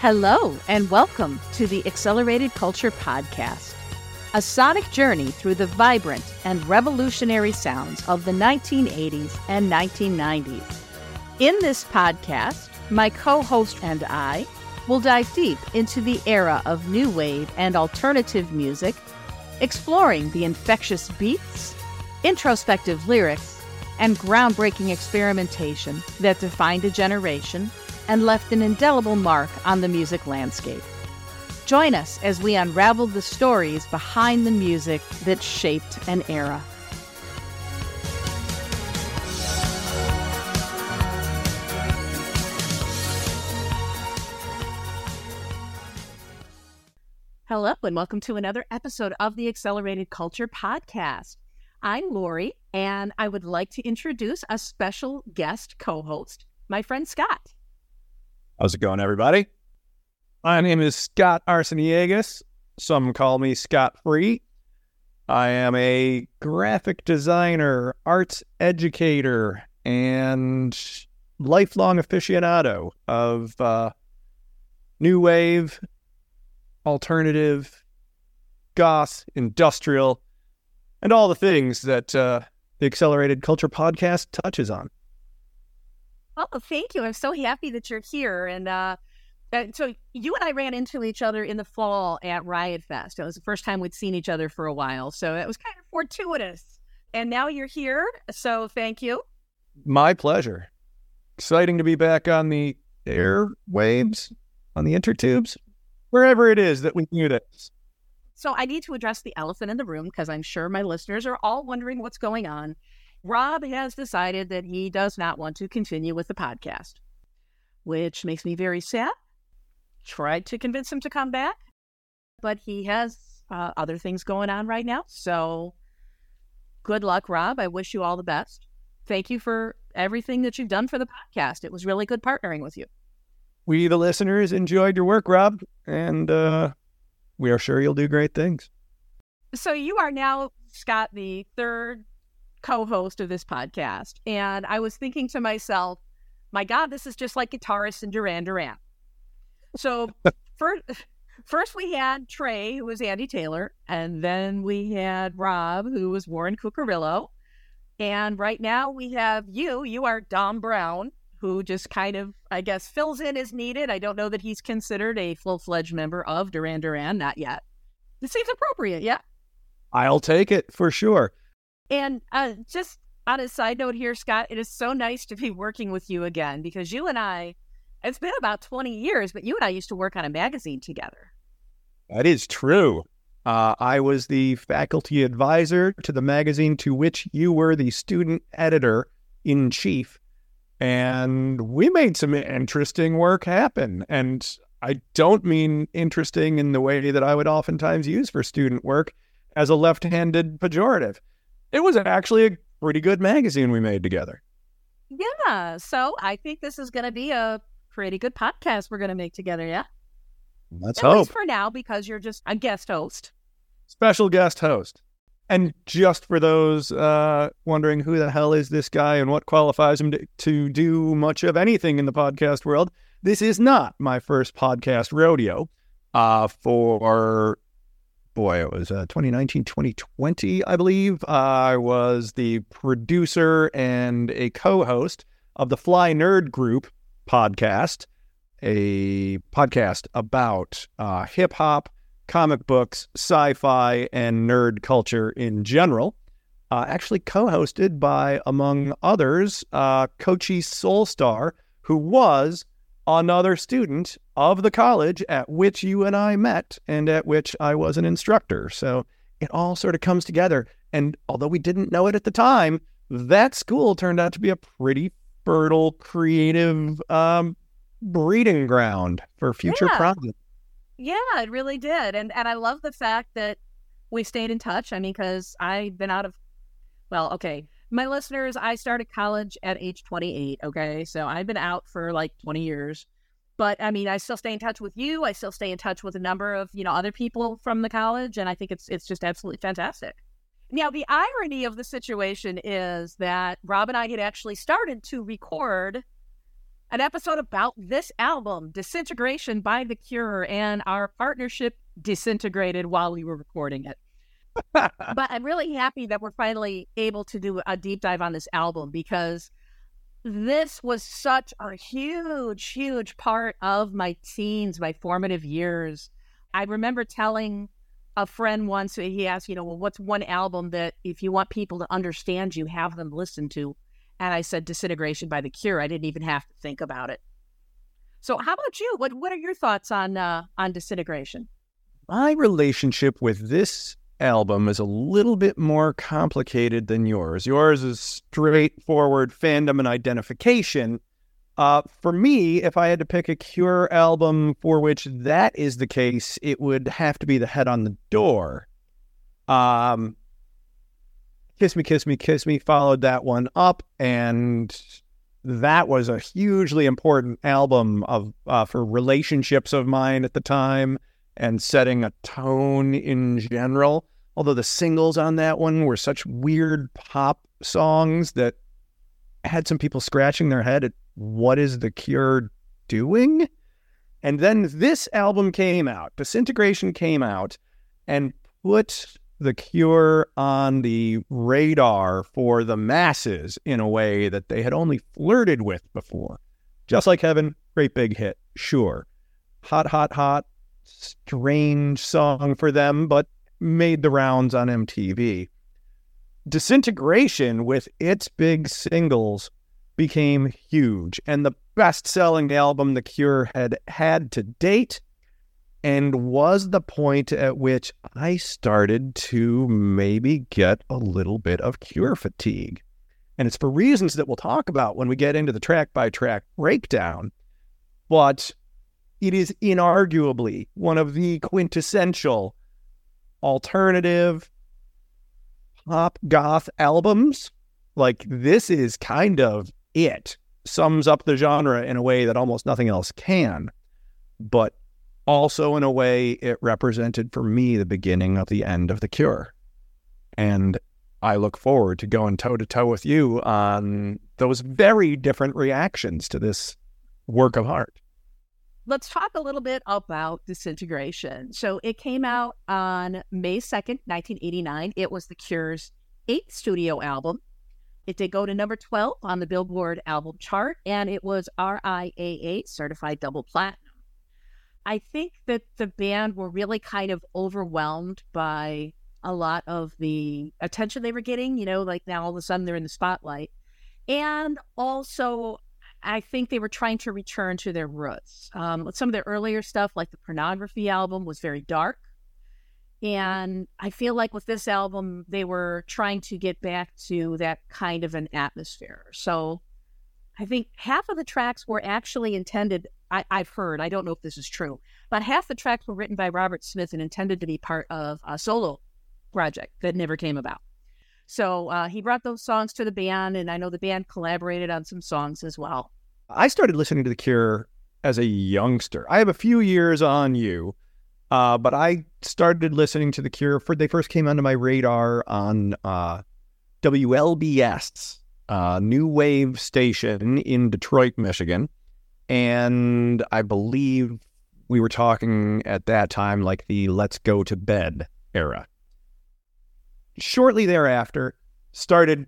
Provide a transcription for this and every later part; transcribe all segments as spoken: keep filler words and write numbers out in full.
Hello, and welcome to the Accelerated Culture Podcast, a sonic journey through the vibrant and revolutionary sounds of the nineteen eighties and nineteen nineties. In this podcast, my co-host and I will dive deep into the era of new wave and alternative music, exploring the infectious beats, introspective lyrics, and groundbreaking experimentation that defined a generation and left an indelible mark on the music landscape. Join us as we unravel the stories behind the music that shaped an era. Hello, and welcome to another episode of the Accelerated Culture Podcast. I'm Laurie, and I would like to introduce a special guest co-host, my friend Scott. How's it going, everybody? My name is Scott Arsenegas. Some call me Scott Free. I am a graphic designer, arts educator, and lifelong aficionado of uh, new wave, alternative, goth, industrial, and all the things that uh, the Accelerated Culture Podcast touches on. Oh, thank you. I'm so happy that you're here. And uh, so you and I ran into each other in the fall at Riot Fest. It was the first time we'd seen each other for a while. So it was kind of fortuitous. And now you're here. So thank you. My pleasure. Exciting to be back on the airwaves, on the intertubes, wherever it is that we knew this. So I need to address the elephant in the room because I'm sure my listeners are all wondering what's going on. Rob has decided that he does not want to continue with the podcast, which makes me very sad. Tried to convince him to come back, but he has uh, other things going on right now. So good luck, Rob. I wish you all the best. Thank you for everything that you've done for the podcast. It was really good partnering with you. We, the listeners, enjoyed your work, Rob, and uh, we are sure you'll do great things. So you are now, Scott, the third co-host of this podcast, and I was thinking to myself, my God, this is just like guitarists in Duran Duran. So first, first we had Trey, who was Andy Taylor, and then we had Rob, who was Warren Cuccurullo, and right now we have you. You are Dom Brown, who just kind of, I guess, fills in as needed. I don't know that he's considered a full-fledged member of Duran Duran, not yet. It seems appropriate, yeah? I'll take it for sure. And uh, just on a side note here, Scott, it is so nice to be working with you again because you and I, it's been about twenty years, but you and I used to work on a magazine together. That is true. Uh, I was the faculty advisor to the magazine to which you were the student editor in chief. And we made some interesting work happen. And I don't mean interesting in the way that I would oftentimes use for student work as a left-handed pejorative. It was actually a pretty good magazine we made together. Yeah, so I think this is going to be a pretty good podcast we're going to make together, yeah? Let's hope. At least for now, because you're just a guest host. Special guest host. And just for those uh, wondering who the hell is this guy and what qualifies him to, to do much of anything in the podcast world, this is not my first podcast rodeo. Uh, for... Boy, it was uh, twenty nineteen, twenty twenty, I believe. Uh, I was the producer and a co-host of the Fly Nerd Group podcast, a podcast about uh, hip-hop, comic books, sci-fi, and nerd culture in general. Uh, actually co-hosted by, among others, uh, Kochi Soulstar, who was another student of the college at which you and I met and at which I was an instructor. So it all sort of comes together. And although we didn't know it at the time, that school turned out to be a pretty fertile, creative um, breeding ground for future yeah. projects. Yeah, it really did. And and I love the fact that we stayed in touch. I mean, because I've been out of, well, okay. My listeners, I started college at age twenty-eight, okay? So I've been out for like twenty years. But, I mean, I still stay in touch with you. I still stay in touch with a number of, you know, other people from the college. And I think it's it's just absolutely fantastic. Now, the irony of the situation is that Rob and I had actually started to record an episode about this album, Disintegration by The Cure, and our partnership disintegrated while we were recording it. But I'm really happy that we're finally able to do a deep dive on this album, because this was such a huge, huge part of my teens, my formative years. I remember telling a friend once, he asked, you know, well, what's one album that if you want people to understand you, have them listen to? And I said, Disintegration by The Cure. I didn't even have to think about it. So how about you? What What are your thoughts on uh, on Disintegration? My relationship with this album is a little bit more complicated than yours. Yours is straightforward fandom and identification. Uh, for me, if I had to pick a Cure album for which that is the case, it would have to be The Head on the Door. Um, Kiss Me, Kiss Me, Kiss Me followed that one up, and that was a hugely important album of uh, for relationships of mine at the time and setting a tone in general. Although the singles on that one were such weird pop songs that had some people scratching their head at what is The Cure doing? And then this album came out, Disintegration came out, and put The Cure on the radar for the masses in a way that they had only flirted with before. Just Like Heaven, great big hit, sure. Hot, hot, hot, strange song for them, but made the rounds on M T V. Disintegration, with its big singles, became huge and the best-selling album The Cure had had to date, and was the point at which I started to maybe get a little bit of Cure fatigue. And it's for reasons that we'll talk about when we get into the track-by-track breakdown, but it is inarguably one of the quintessential alternative pop goth albums. Like, this is kind of it. Sums up the genre in a way that almost nothing else can, but also in a way it represented for me the beginning of the end of The Cure. And I look forward to going toe-to-toe with you on those very different reactions to this work of art. Let's talk a little bit about Disintegration. So it came out on May second, nineteen eighty-nine. It was The Cure's eighth studio album. It did go to number twelve on the Billboard album chart, and it was R I double A, certified double platinum. I think that the band were really kind of overwhelmed by a lot of the attention they were getting, you know, like now all of a sudden they're in the spotlight. And also, I think they were trying to return to their roots. Um, some of their earlier stuff, like the Pornography album, was very dark. And I feel like with this album, they were trying to get back to that kind of an atmosphere. So I think half of the tracks were actually intended, I, I've heard, I don't know if this is true, but half the tracks were written by Robert Smith and intended to be part of a solo project that never came about. So uh, he brought those songs to the band, and I know the band collaborated on some songs as well. I started listening to The Cure as a youngster. I have a few years on you. Uh, but I started listening to The Cure. For, they first came onto my radar on uh, W L B S, uh, New Wave Station in Detroit, Michigan. And I believe we were talking at that time like the Let's Go to Bed era. Shortly thereafter, started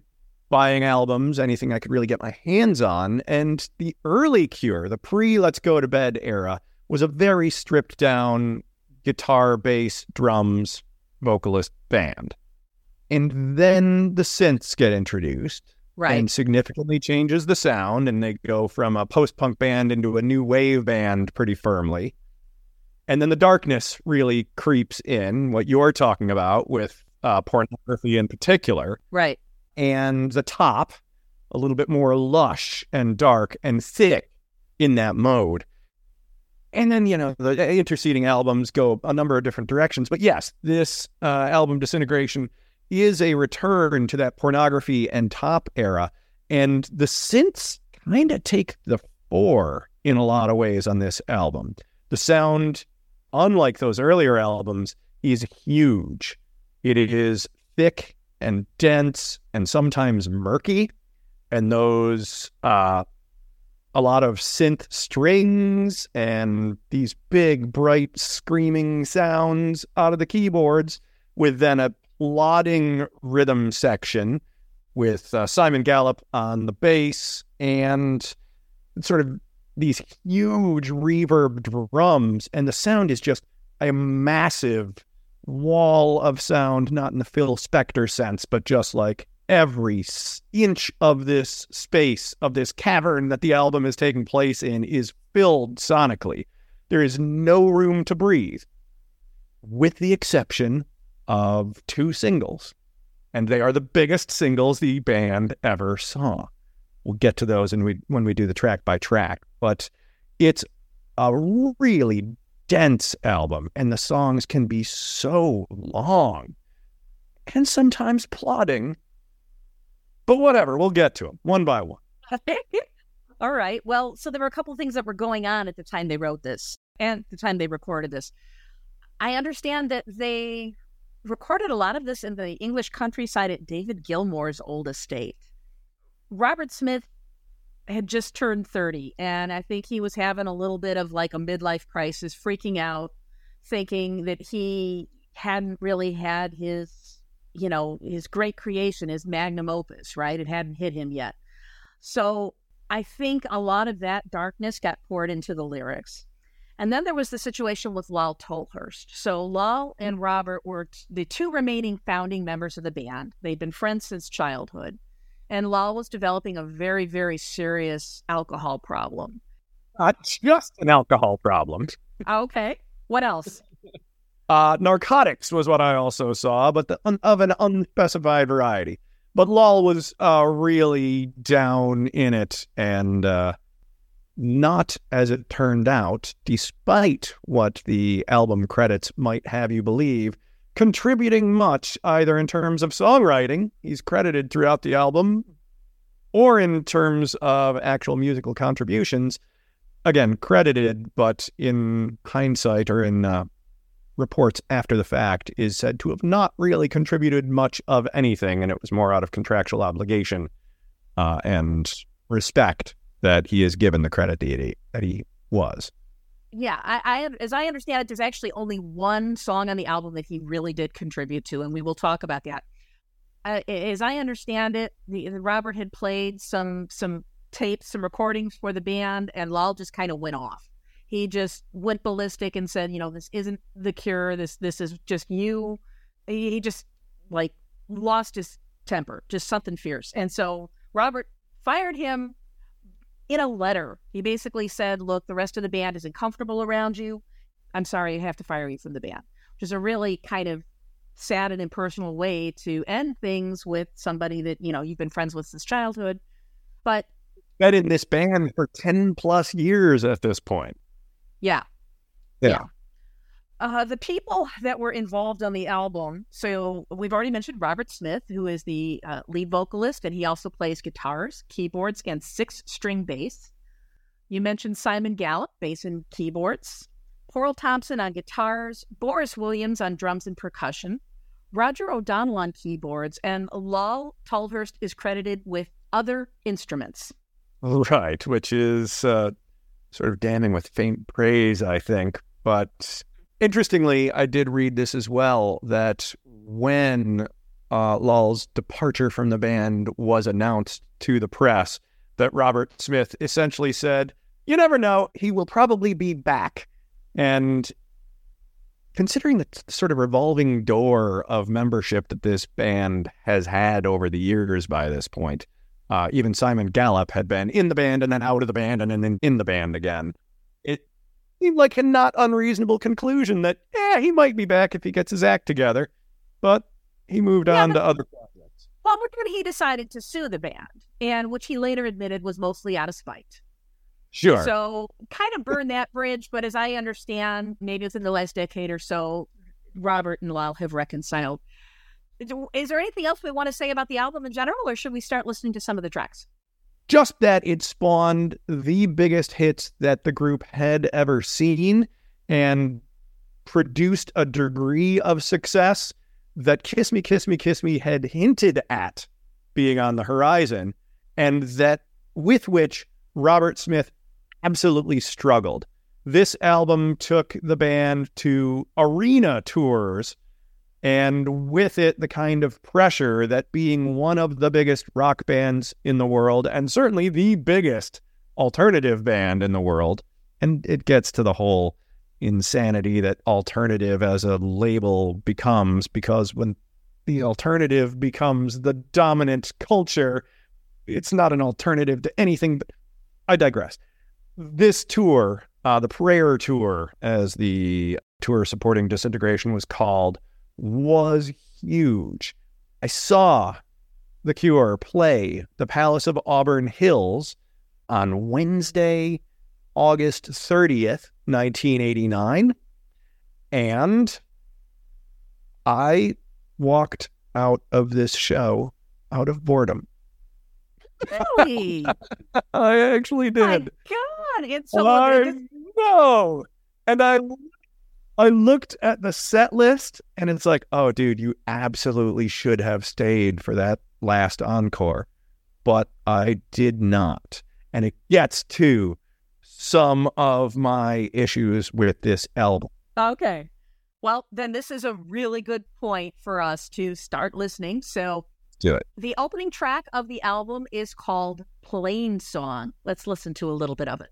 buying albums, anything I could really get my hands on. And the early Cure, the pre-Let's Go to Bed era, was a very stripped down guitar, bass, drums, vocalist band. And then the synths get introduced. Right. And significantly changes the sound, and they go from a post-punk band into a new wave band pretty firmly. And then the darkness really creeps in, what you're talking about with uh, Pornography in particular. Right. And The Top, a little bit more lush and dark and thick in that mode. And then, you know, the interceding albums go a number of different directions. But yes, this uh, album, Disintegration, is a return to that Pornography and Top era. And the synths kind of take the fore in a lot of ways on this album. The sound, unlike those earlier albums, is huge. It is thick and dense and sometimes murky. And those uh, a lot of synth strings and these big, bright, screaming sounds out of the keyboards, with then a plodding rhythm section with uh, Simon Gallup on the bass and sort of these huge reverb drums. And the sound is just a massive wall of sound, not in the Phil Spector sense, but just like every inch of this space, of this cavern that the album is taking place in, is filled sonically. There is no room to breathe, with the exception of two singles. And they are the biggest singles the band ever saw. We'll get to those and we, when we do the track by track. But it's a really dense album, and the songs can be so long and sometimes plodding. But whatever, we'll get to them one by one. All right. Well, so there were a couple of things that were going on at the time they wrote this and the time they recorded this. I understand that they recorded a lot of this in the English countryside at David Gilmour's old estate. Robert Smith had just turned thirty, and I think he was having a little bit of like a midlife crisis, freaking out, thinking that he hadn't really had his, you know, his great creation, his magnum opus, right? It hadn't hit him yet. So I think a lot of that darkness got poured into the lyrics. And then there was the situation with Lol Tolhurst. So Lol and Robert were t- the two remaining founding members of the band. They'd been friends since childhood. And Lol was developing a very, very serious alcohol problem. Not just an alcohol problem. Okay. What else? Uh, narcotics was what I also saw, but the, un, of an unspecified variety. But Lol was uh, really down in it, and uh, not, as it turned out, despite what the album credits might have you believe, contributing much either in terms of songwriting, he's credited throughout the album, or in terms of actual musical contributions. Again, credited, but in hindsight or in... Uh, reports after the fact is said to have not really contributed much of anything, and it was more out of contractual obligation uh, and respect that he is given the credit deity that he was. Yeah, I, I as I understand it, there's actually only one song on the album that he really did contribute to, and we will talk about that. Uh, as I understand it, the, the Robert had played some some tapes, some recordings for the band, and Lol just kind of went off. He just went ballistic and said, you know, this isn't The Cure. This this is just you. He, he just, like, lost his temper, just something fierce. And so Robert fired him in a letter. He basically said, look, the rest of the band isn't comfortable around you. I'm sorry, I have to fire you from the band. Which is a really kind of sad and impersonal way to end things with somebody that, you know, you've been friends with since childhood. But... been in this band for ten plus years at this point. Yeah. Yeah. yeah. Uh, the people that were involved on the album. So we've already mentioned Robert Smith, who is the uh, lead vocalist, and he also plays guitars, keyboards, and six string bass. You mentioned Simon Gallup, bass and keyboards. Porl Thompson on guitars. Boris Williams on drums and percussion. Roger O'Donnell on keyboards. And Lol Tolhurst is credited with other instruments. Right, which is... Uh... sort of damning with faint praise, I think. But interestingly, I did read this as well, that when uh, Lol's departure from the band was announced to the press, that Robert Smith essentially said, you never know, he will probably be back. And considering the t- sort of revolving door of membership that this band has had over the years by this point, Uh, even Simon Gallup had been in the band and then out of the band and then in the band again. It seemed like a not unreasonable conclusion that, eh, he might be back if he gets his act together. But he moved yeah, on to other projects. Well, when he decided to sue the band, and which he later admitted was mostly out of spite. Sure. So kind of burned that bridge, but as I understand, maybe within the last decade or so, Robert and Lol have reconciled. Is there anything else we want to say about the album in general, or should we start listening to some of the tracks? Just that it spawned the biggest hits that the group had ever seen and produced a degree of success that Kiss Me, Kiss Me, Kiss Me had hinted at being on the horizon, and that with which Robert Smith absolutely struggled. This album took the band to arena tours, and with it, the kind of pressure that being one of the biggest rock bands in the world, and certainly the biggest alternative band in the world, and it gets to the whole insanity that alternative as a label becomes, because when the alternative becomes the dominant culture, it's not an alternative to anything, but I digress. This tour, uh, the Prayer Tour, as the tour supporting Disintegration was called, was huge. I saw The Cure play the Palace of Auburn Hills on Wednesday, August thirtieth, nineteen eighty-nine, and I walked out of this show out of boredom. Really? I actually did. My God, it's so I know. And I I looked at the set list, and it's like, oh, dude, you absolutely should have stayed for that last encore. But I did not. And it gets to some of my issues with this album. Okay. Well, then this is a really good point for us to start listening. So do it. The opening track of the album is called Plain Song. Let's listen to a little bit of it.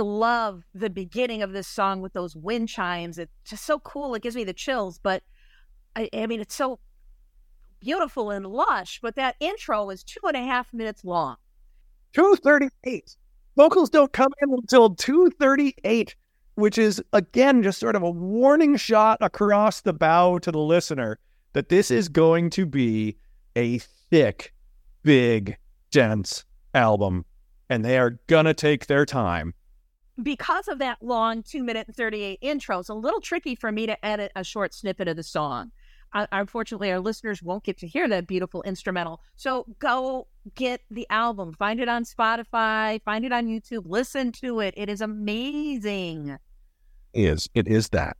Love the beginning of this song with those wind chimes. It's just so cool. It gives me the chills, but I, I mean, it's so beautiful and lush, but that intro is two and a half minutes long. two thirty-eight. Vocals don't come in until two thirty-eight, which is, again, just sort of a warning shot across the bow to the listener that this is going to be a thick, big, dense album, and they are going to take their time. Because of that long two minute and thirty-eight intro, it's a little tricky for me to edit a short snippet of the song. Uh, unfortunately, our listeners won't get to hear that beautiful instrumental. So go get the album. Find it on Spotify. Find it on YouTube. Listen to it. It is amazing. It is. It is that.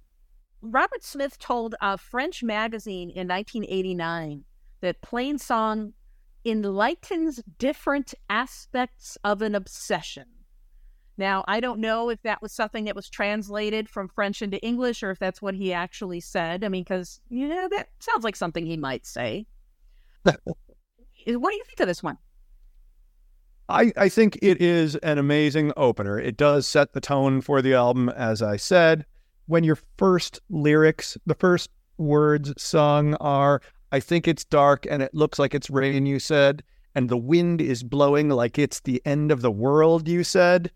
Robert Smith told a French magazine in nineteen eighty-nine that Plain Song enlightens different aspects of an obsession. Now, I don't know if that was something that was translated from French into English or if that's what he actually said. I mean, because, you know, that sounds like something he might say. What do you think of this one? I, I think it is an amazing opener. It does set the tone for the album, as I said. When your first lyrics, the first words sung are, I think it's dark and it looks like it's rain, you said, and the wind is blowing like it's the end of the world, you said.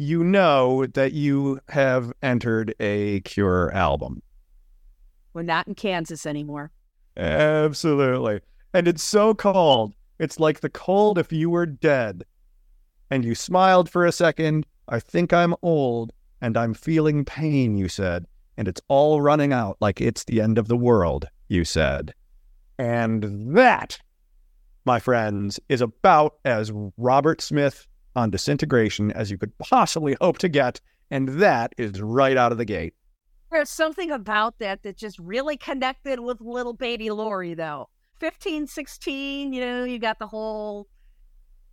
You know that you have entered a Cure album. We're not in Kansas anymore. Absolutely. And it's so cold. It's like the cold if you were dead. And you smiled for a second. I think I'm old and I'm feeling pain, you said. And it's all running out like it's the end of the world, you said. And that, my friends, is about as Robert Smith on Disintegration as you could possibly hope to get, and that is right out of the gate. There's something about that that just really connected with little baby Laurie, though. fifteen, sixteen, you know, you got the whole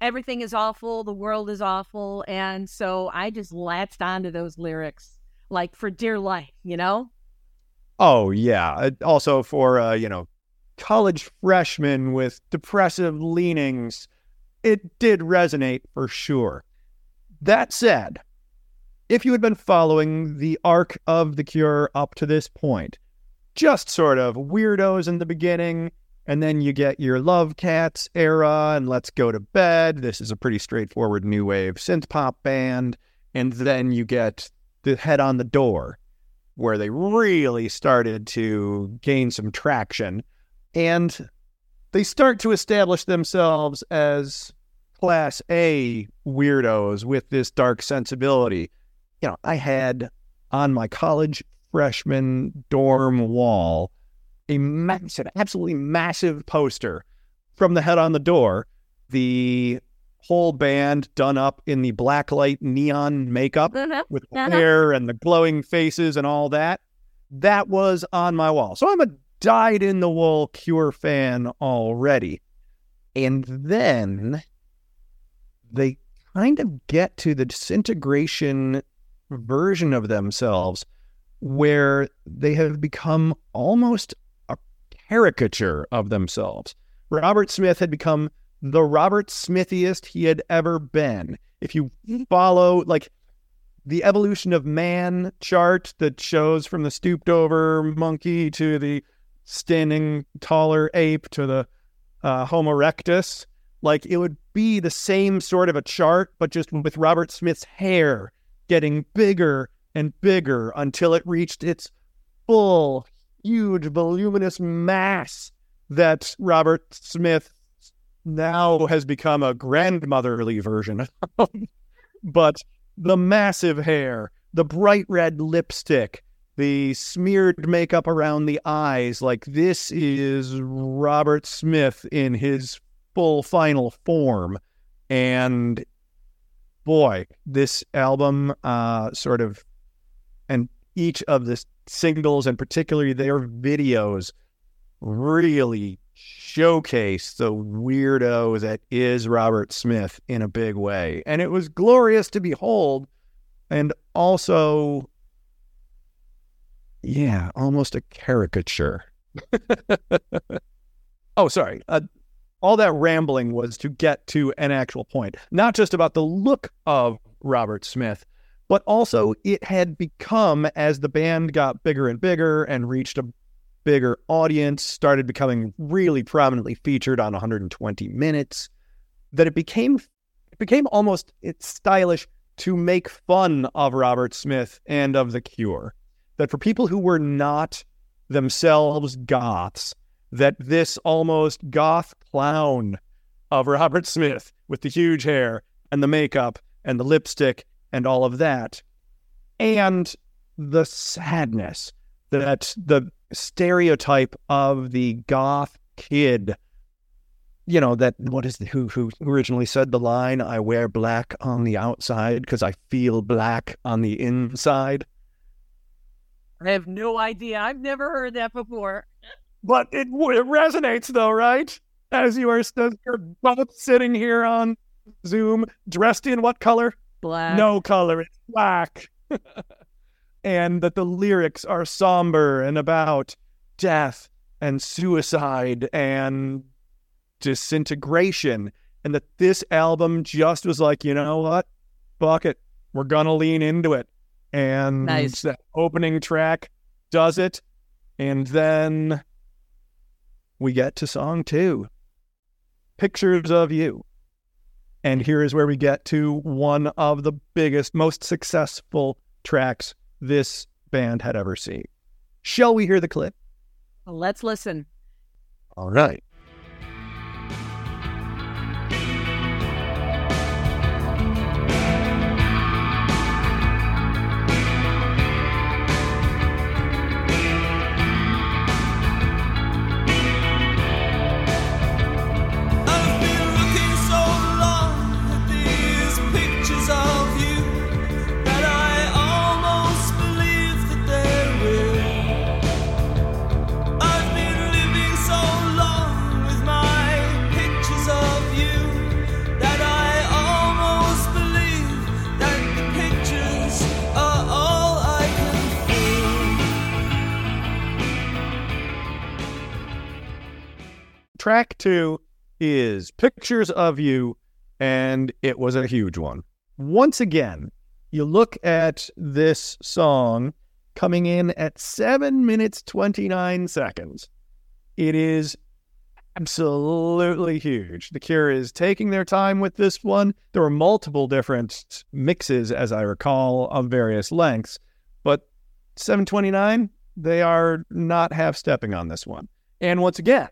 everything is awful, the world is awful, and so I just latched onto those lyrics, like, for dear life, you know? Oh, yeah. Also for, uh, you know, college freshmen with depressive leanings, it did resonate for sure. That said, if you had been following the arc of The Cure up to this point, just sort of weirdos in the beginning, And then you get your Love Cats era and Let's Go to Bed. This is a pretty straightforward new wave synth pop band. And then you get The Head on the Door, where they really started to gain some traction. And they start to establish themselves as Class A weirdos with this dark sensibility. You know, I had on my college freshman dorm wall a massive, absolutely massive poster from The Head on the Door, the whole band done up in the black light neon makeup with the hair and the glowing faces and all that. That was on my wall. So I'm a dyed-in-the-wool Cure fan already. And then they kind of get to the Disintegration version of themselves where they have become almost caricature of themselves. Robert Smith had become the Robert Smithiest he had ever been. If you follow like the evolution of man chart that shows from the stooped over monkey to the standing taller ape to the uh, Homo erectus, like it would be the same sort of a chart, but just with Robert Smith's hair getting bigger and bigger until it reached its full huge voluminous mass that Robert Smith now has become a grandmotherly version of. But the massive hair, the bright red lipstick, the smeared makeup around the eyes, like this is Robert Smith in his full final form. And boy, this album uh, sort of, and each of the singles and particularly their videos really showcase the weirdo that is Robert Smith in a big way. And it was glorious to behold. And also, yeah, almost a caricature. Oh, sorry. Uh, all that rambling was to get to an actual point, not just about the look of Robert Smith, but also it had become, as the band got bigger and bigger and reached a bigger audience, started becoming really prominently featured on one hundred twenty minutes, that it became it became almost it's stylish to make fun of Robert Smith and of The Cure. That for people who were not themselves goths, that this almost goth clown of Robert Smith with the huge hair and the makeup and the lipstick and all of that, and the sadness that the stereotype of the goth kid, you know, that what is the, who who originally said the line, I wear black on the outside because I feel black on the inside. I have no idea. I've never heard that before. But it, it resonates though, right? As you are you're both sitting here on Zoom, dressed in what color? Black. No color, it's black. And that the lyrics are somber and about death and suicide and disintegration. And that this album just was like, you know what? Fuck it. We're going to lean into it. And nice. That opening track does it. And then we get to song two, Pictures of You. And here is where we get to one of the biggest, most successful tracks this band had ever seen. Shall we hear the clip? Let's listen. All right. Track two is Pictures of You, and it was a huge one. Once again, you look at this song coming in at seven minutes, twenty-nine seconds. It is absolutely huge. The Cure is taking their time with this one. There were multiple different mixes, as I recall, of various lengths, but seven twenty-nine, they are not half-stepping on this one. And once again,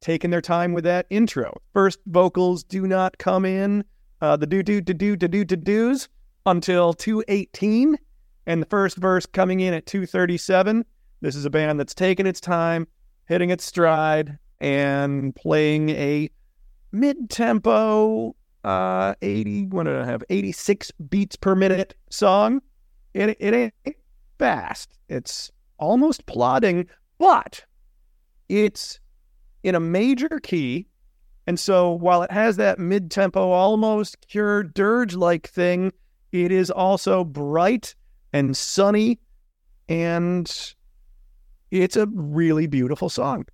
taking their time with that intro. First vocals do not come in, uh, the do-do-do-do-do-do-do's until two eighteen, and the first verse coming in at two thirty-seven. This is a band that's taking its time, hitting its stride, and playing a mid-tempo uh, eighty. What did I have? eighty-six beats per minute song. It it ain't fast. It's almost plodding, but it's in a major key, and so while it has that mid-tempo, almost Cure dirge-like thing, it is also bright and sunny, and it's a really beautiful song.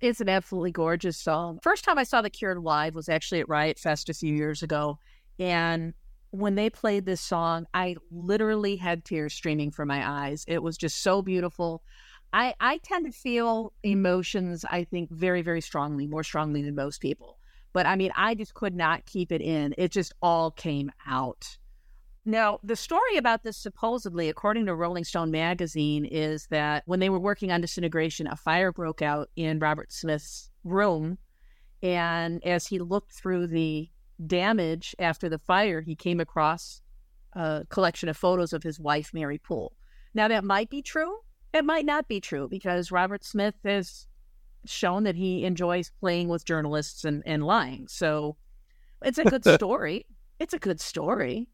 It's an absolutely gorgeous song. First time I saw The Cure live was actually at Riot Fest a few years ago. And when they played this song, I literally had tears streaming from my eyes. It was just so beautiful. I, I tend to feel emotions, I think, very, very strongly, more strongly than most people. But I mean, I just could not keep it in. It just all came out. Now, the story about this, supposedly, according to Rolling Stone magazine, is that when they were working on Disintegration, a fire broke out in Robert Smith's room. And as he looked through the damage after the fire, he came across a collection of photos of his wife, Mary Poole. Now, that might be true. It might not be true, because Robert Smith has shown that he enjoys playing with journalists and, and lying. So it's a good story. It's a good story.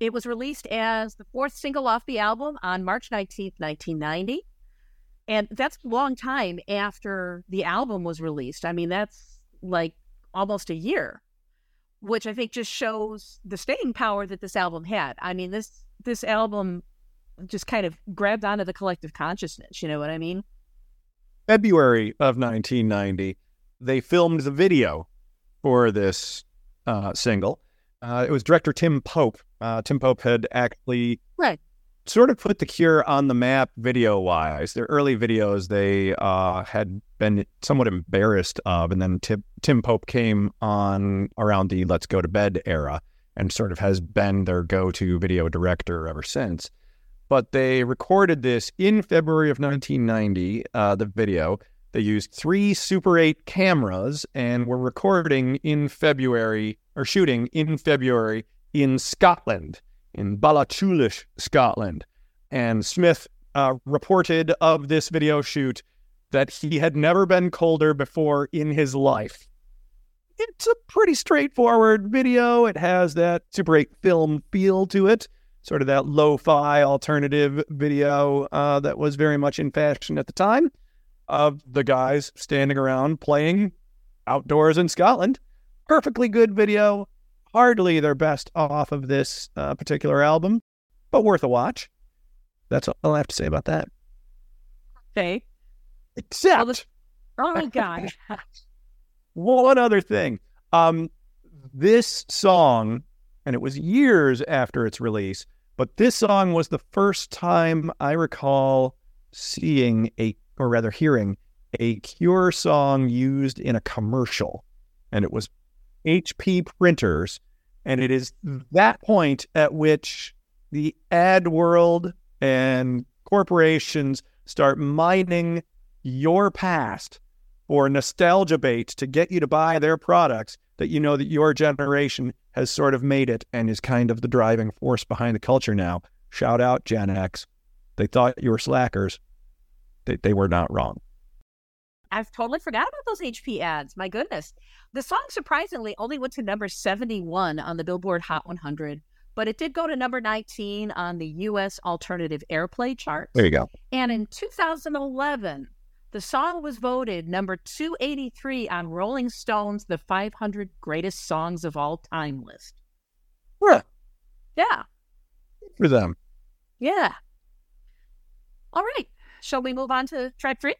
It was released as the fourth single off the album on March nineteenth, nineteen ninety. And that's a long time after the album was released. I mean, that's like almost a year, which I think just shows the staying power that this album had. I mean, this this album just kind of grabbed onto the collective consciousness. You know what I mean? February of nineteen ninety, they filmed the video for this uh, single. Uh, it was director Tim Pope. Uh, Tim Pope had actually right. sort of put The Cure on the map video-wise. Their early videos, they uh, had been somewhat embarrassed of, and then Tim, Tim Pope came on around the Let's Go to Bed era and sort of has been their go-to video director ever since. But they recorded this in February of nineteen ninety, uh, the video. They used three Super eight cameras and were recording in February, or shooting in February, in Scotland, in Ballachulish, Scotland. And Smith uh, reported of this video shoot that he had never been colder before in his life. It's a pretty straightforward video. It has that Super eight film feel to it, sort of that lo-fi alternative video uh, that was very much in fashion at the time, of the guys standing around playing outdoors in Scotland. Perfectly good video. Hardly their best off of this uh, particular album, but worth a watch. That's all I have to say about that. Okay. Except... Well, this... Oh, my God. One other thing. Um, this song, and it was years after its release, but this song was the first time I recall seeing a, or rather hearing, a Cure song used in a commercial. And it was H P printers, and it is that point at which the ad world and corporations start mining your past for nostalgia bait to get you to buy their products, that you know that your generation has sort of made it and is kind of the driving force behind the culture now. Shout out Gen X. They thought you were slackers. They, they were not wrong. I've totally forgot about those H P ads. My goodness. The song, surprisingly, only went to number seventy-one on the Billboard Hot one hundred, but it did go to number nineteen on the U S Alternative Airplay chart. There you go. And in two thousand eleven, the song was voted number two eighty-three on Rolling Stone's The five hundred Greatest Songs of All Time list. Yeah. Yeah. For them. Yeah. All right. Shall we move on to track three?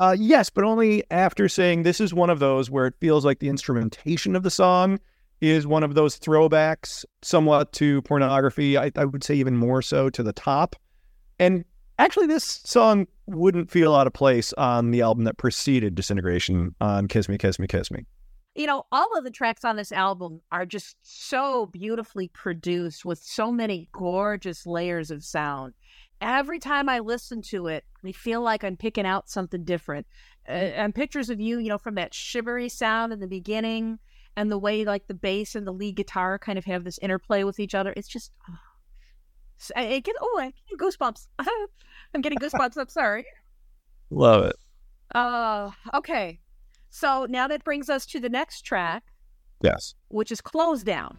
Uh, yes, but only after saying this is one of those where it feels like the instrumentation of the song is one of those throwbacks somewhat to Pornography. I, I would say even more so to The Top. And Actually, this song wouldn't feel out of place on the album that preceded Disintegration, on Kiss Me, Kiss Me, Kiss Me. You know, all of the tracks on this album are just so beautifully produced with so many gorgeous layers of sound. Every time I listen to it, I feel like I'm picking out something different. Uh, and Pictures of You, you know, from that shivery sound in the beginning and the way like the bass and the lead guitar kind of have this interplay with each other. It's just, oh, it gets, oh I'm getting goosebumps. I'm getting goosebumps. I'm sorry. Love it. Uh, okay. So now that brings us to the next track. Yes. Which is Close Down.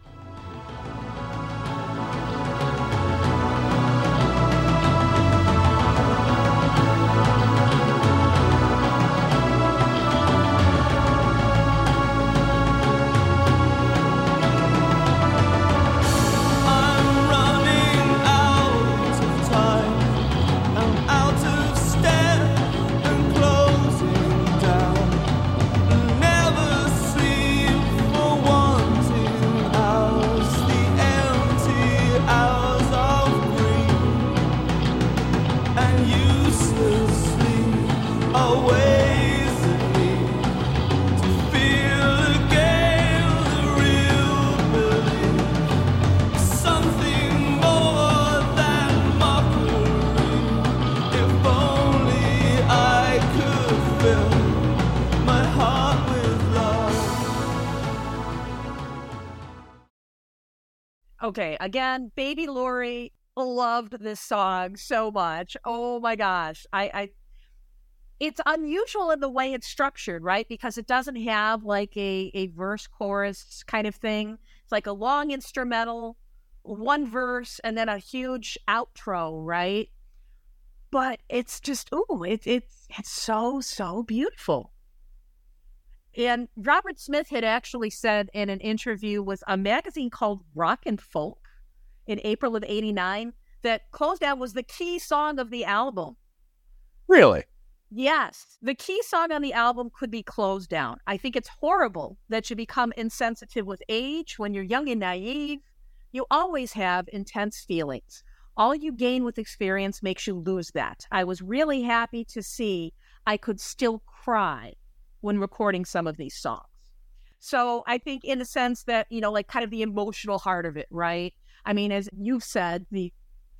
Okay, again, Baby Laurie loved this song so much. Oh my gosh. I, I it's unusual in the way it's structured, right? Because it doesn't have like a, a verse chorus kind of thing. It's like a long instrumental, one verse, and then a huge outro, right? But it's just, ooh, it, it, it's so, so beautiful. And Robert Smith had actually said in an interview with a magazine called Rock and Folk in April of eighty-nine that Close Down was the key song of the album. Really? Yes. The key song on the album could be Close Down. I think it's horrible that you become insensitive with age. When you're young and naive, you always have intense feelings. All you gain with experience makes you lose that. I was really happy to see I could still cry when recording some of these songs. So I think in the sense that, you know, like kind of the emotional heart of it, right? I mean, as you've said, the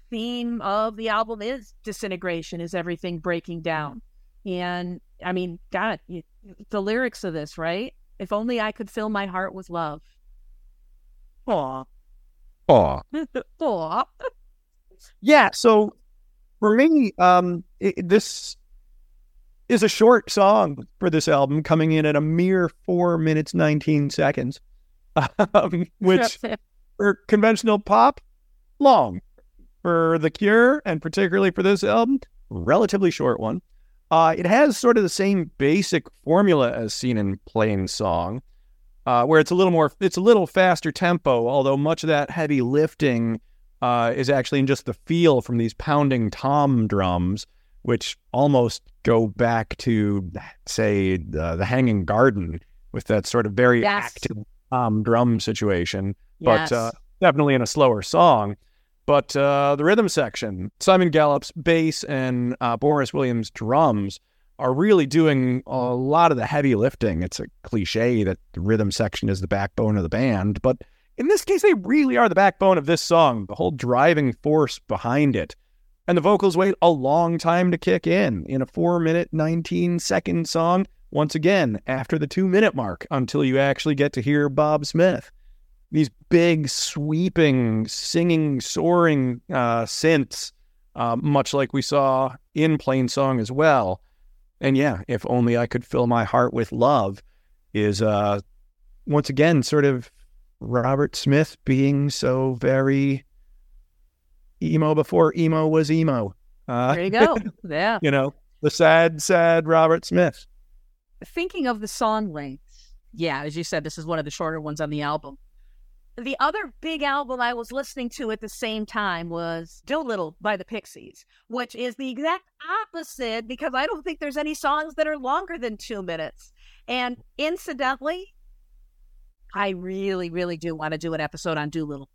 theme of the album is disintegration, is everything breaking down. And I mean, God, you, the lyrics of this, right? If only I could fill my heart with love. Aw. Aw. Aw. Yeah, so for me, um, it, this... is a short song for this album, coming in at a mere four minutes, nineteen seconds, um, which for conventional pop, long. For The Cure, and particularly for this album, relatively short one. Uh, it has sort of the same basic formula as seen in Plain Song, uh, where it's a little more, it's a little faster tempo, although much of that heavy lifting uh, is actually in just the feel from these pounding tom drums, which almost go back to, say, uh, The Hanging Garden with that sort of very yes. active um, drum situation, yes. but uh, definitely in a slower song. But uh, the rhythm section, Simon Gallup's bass and uh, Boris Williams' drums are really doing a lot of the heavy lifting. It's a cliche that the rhythm section is the backbone of the band, but in this case, they really are the backbone of this song, the whole driving force behind it. And the vocals wait a long time to kick in, in a four minute, nineteen second song, once again, after the two minute mark, until you actually get to hear Bob Smith. These big, sweeping, singing, soaring uh, synths, uh, much like we saw in Plain Song as well. And yeah, If Only I Could Fill My Heart With Love is, uh, once again, sort of Robert Smith being so very... emo before emo was emo. Uh, there you go. Yeah. You know, the sad, sad Robert Smith. Thinking of the song length, yeah, as you said, this is one of the shorter ones on the album. The other big album I was listening to at the same time was Doolittle by the Pixies, which is the exact opposite because I don't think there's any songs that are longer than two minutes. And incidentally, I really, really do want to do an episode on Doolittle.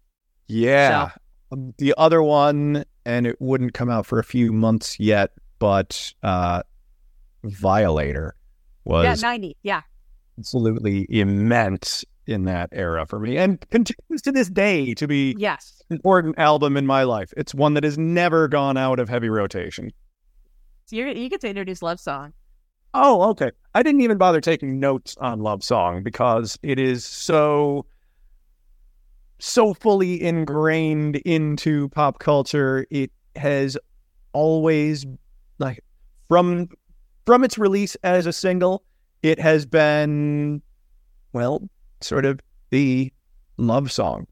Yeah. So, the other one and it wouldn't come out for a few months yet, but uh, Violator was yeah, ninety, yeah, absolutely immense in that era for me, and continues to this day to be yes an important album in my life. It's one that has never gone out of heavy rotation. So you're, you get to introduce Love Song. Oh, okay. I didn't even bother taking notes on Love Song because it is so, so fully ingrained into pop culture. It has always, like, from from its release as a single, it has been, well, sort of the love song.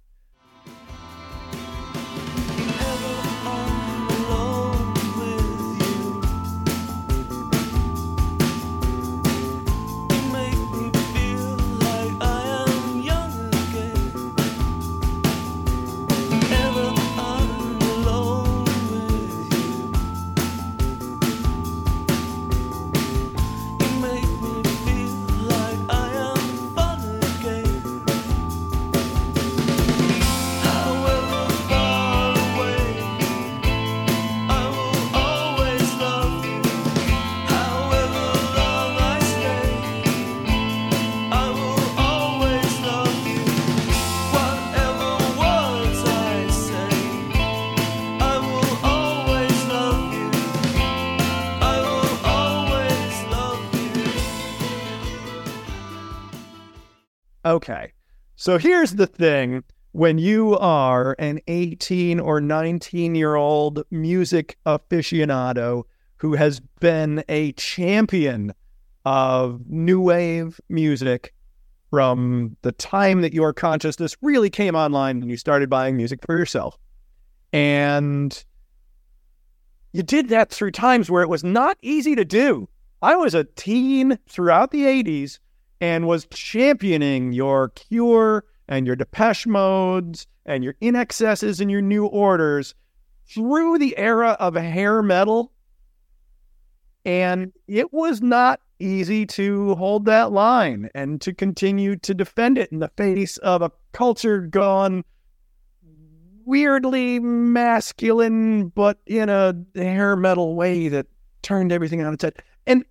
Okay, so here's the thing. When you are an eighteen or nineteen-year-old music aficionado who has been a champion of new wave music from the time that your consciousness really came online and you started buying music for yourself, and you did that through times where it was not easy to do. I was a teen throughout the eighties, and was championing your Cure and your Depeche Modes and your I N X S's and your New Orders through the era of hair metal. And it was not easy to hold that line and to continue to defend it in the face of a culture gone weirdly masculine, but in a hair metal way that turned everything on its head. And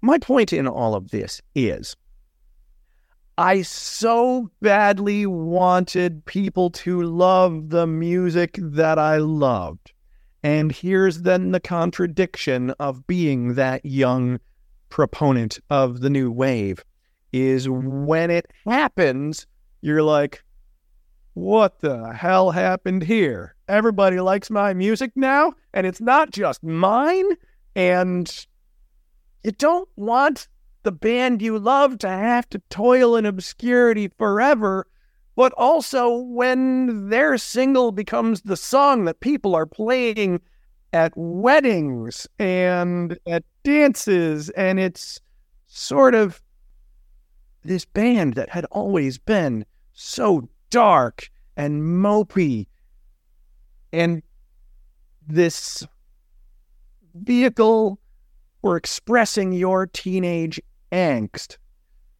my point in all of this is, I so badly wanted people to love the music that I loved. And here's then the contradiction of being that young proponent of the new wave is when it happens, you're like, what the hell happened here? Everybody likes my music now, and it's not just mine. And you don't want the band you love to have to toil in obscurity forever, but also when their single becomes the song that people are playing at weddings and at dances, and it's sort of this band that had always been so dark and mopey, and this vehicle for expressing your teenage angst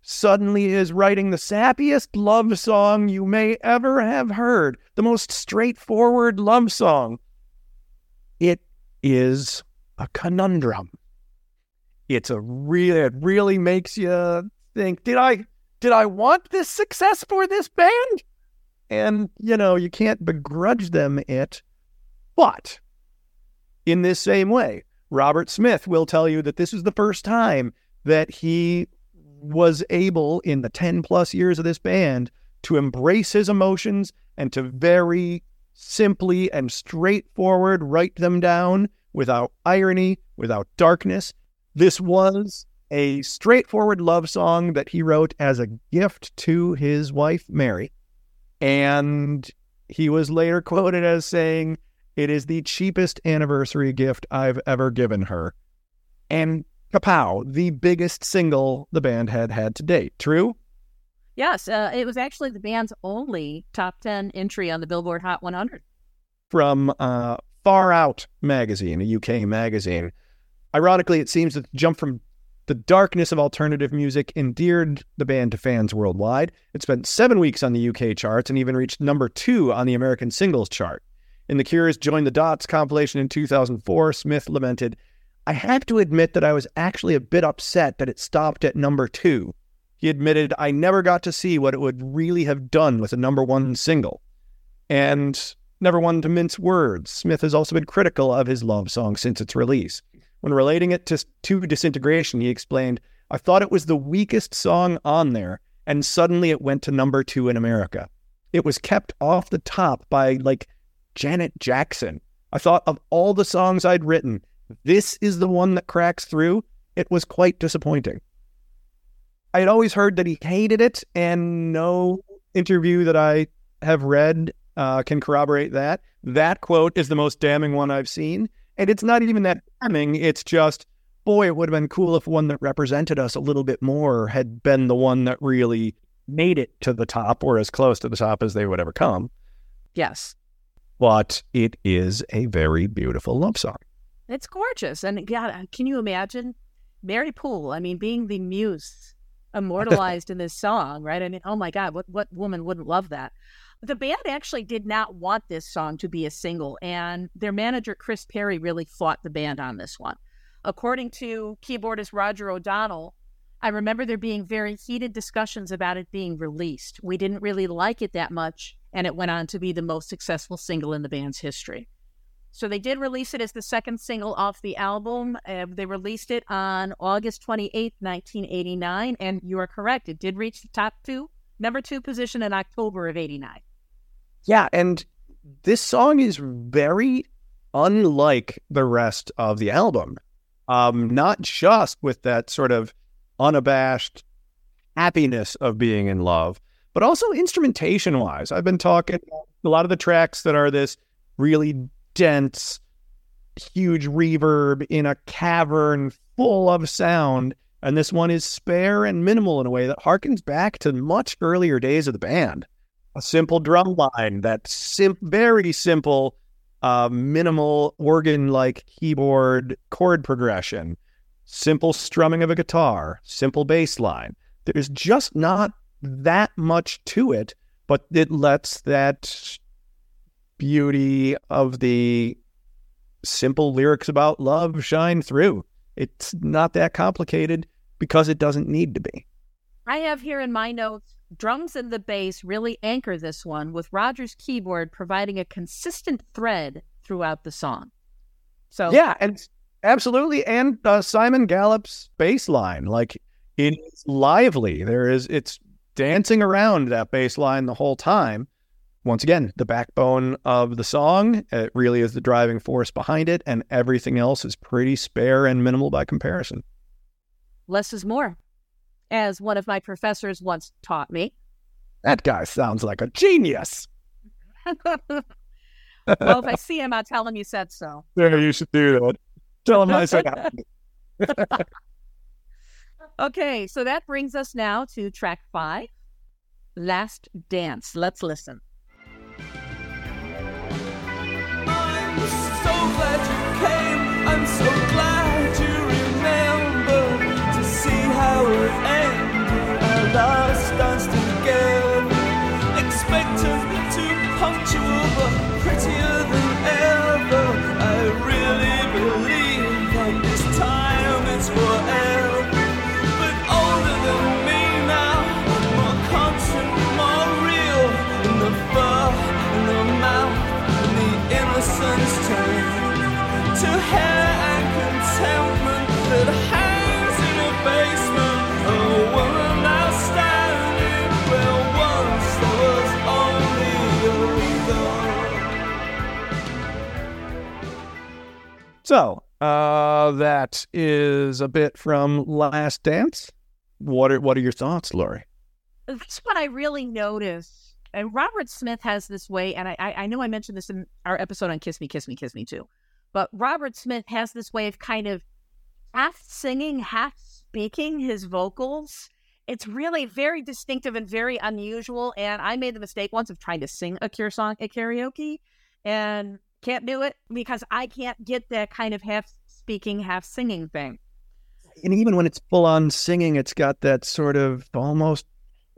suddenly is writing the sappiest love song you may ever have heard, the most straightforward love song. It is a conundrum. It's a really, it really makes you think, did I, did I want this success for this band? And, you know, you can't begrudge them it, but in this same way, Robert Smith will tell you that this is the first time that he was able, in the ten plus years of this band, to embrace his emotions and to very simply and straightforward write them down without irony, without darkness. This was a straightforward love song that he wrote as a gift to his wife, Mary. And he was later quoted as saying, "It is the cheapest anniversary gift I've ever given her." And kapow, the biggest single the band had had to date. True? Yes. Uh, it was actually the band's only top ten entry on the Billboard Hot one hundred. From uh, Far Out magazine, a U K magazine. Ironically, it seems that the jump from the darkness of alternative music endeared the band to fans worldwide. It spent seven weeks on the U K charts and even reached number two on the American singles chart. In The Cure's Join the Dots compilation in two thousand four, Smith lamented, "I have to admit that I was actually a bit upset that it stopped at number two." He admitted, "I never got to see what it would really have done with a number one single." And never one to mince words, Smith has also been critical of his love song since its release. When relating it to, to Disintegration, he explained, "I thought it was the weakest song on there, and suddenly it went to number two in America. It was kept off the top by, like, Janet Jackson. I thought of all the songs I'd written, this is the one that cracks through. It was quite disappointing." I had always heard that he hated it, and no interview that I have read uh, can corroborate that. That quote is the most damning one I've seen, and it's not even that damning, it's just, boy, it would have been cool if one that represented us a little bit more had been the one that really made it to the top, or as close to the top as they would ever come. Yes. But it is a very beautiful love song. It's gorgeous. And God, can you imagine Mary Poole, I mean, being the muse immortalized in this song, right? I mean, oh my God, what, what woman wouldn't love that? The band actually did not want this song to be a single, and their manager, Chris Perry, really fought the band on this one. According to keyboardist Roger O'Donnell, "I remember there being very heated discussions about it being released. We didn't really like it that much, and it went on to be the most successful single in the band's history." So they did release it as the second single off the album. Uh, they released it on August twenty-eighth, nineteen eighty-nine, and you are correct. It did reach the top two, number two position in October of eighty-nine. Yeah, and this song is very unlike the rest of the album. Um, not just with that sort of unabashed happiness of being in love, but also instrumentation-wise. I've been talking about a lot of the tracks that are this really dense, huge reverb in a cavern full of sound, and this one is spare and minimal in a way that harkens back to much earlier days of the band. A simple drum line, that sim- very simple, uh, minimal organ-like keyboard chord progression, simple strumming of a guitar, simple bass line. There's just not that much to it, but it lets that beauty of the simple lyrics about love shine through. It's not that complicated because it doesn't need to be. I have here in my notes, drums and the bass really anchor this one, with Roger's keyboard providing a consistent thread throughout the song. So yeah, and absolutely, and uh, Simon Gallup's bass line, like, it's lively. There is, it's dancing around that bass line the whole time. Once again, the backbone of the song, it really is the driving force behind it, and everything else is pretty spare and minimal by comparison. Less is more, as one of my professors once taught me. That guy sounds like a genius. Well, if I see him, I'll tell him you said so. Yeah, you should do that. Tell him I said that. Okay, so that brings us now to track five, Last Dance. Let's listen. I'm so glad you remember to see how it ended. Our last dance together, expectant too punctual, but prettier than ever. I really believe that this time it's forever. But older than me now, more constant, more real. In the fur, in the mouth, in the innocence turned to hair and contentment that hangs in a basement. Oh, woman, now standing where once there was only odor. So, uh, that is a bit from Last Dance. What are, what are your thoughts, Laurie? That's what I really noticed. And Robert Smith has this way, and I, I, I know I mentioned this in our episode on Kiss Me, Kiss Me, Kiss Me too. But Robert Smith has this way of kind of half singing, half speaking his vocals. It's really very distinctive and very unusual. And I made the mistake once of trying to sing a Cure song at karaoke and can't do it because I can't get that kind of half speaking, half singing thing. And even when it's full on singing, it's got that sort of almost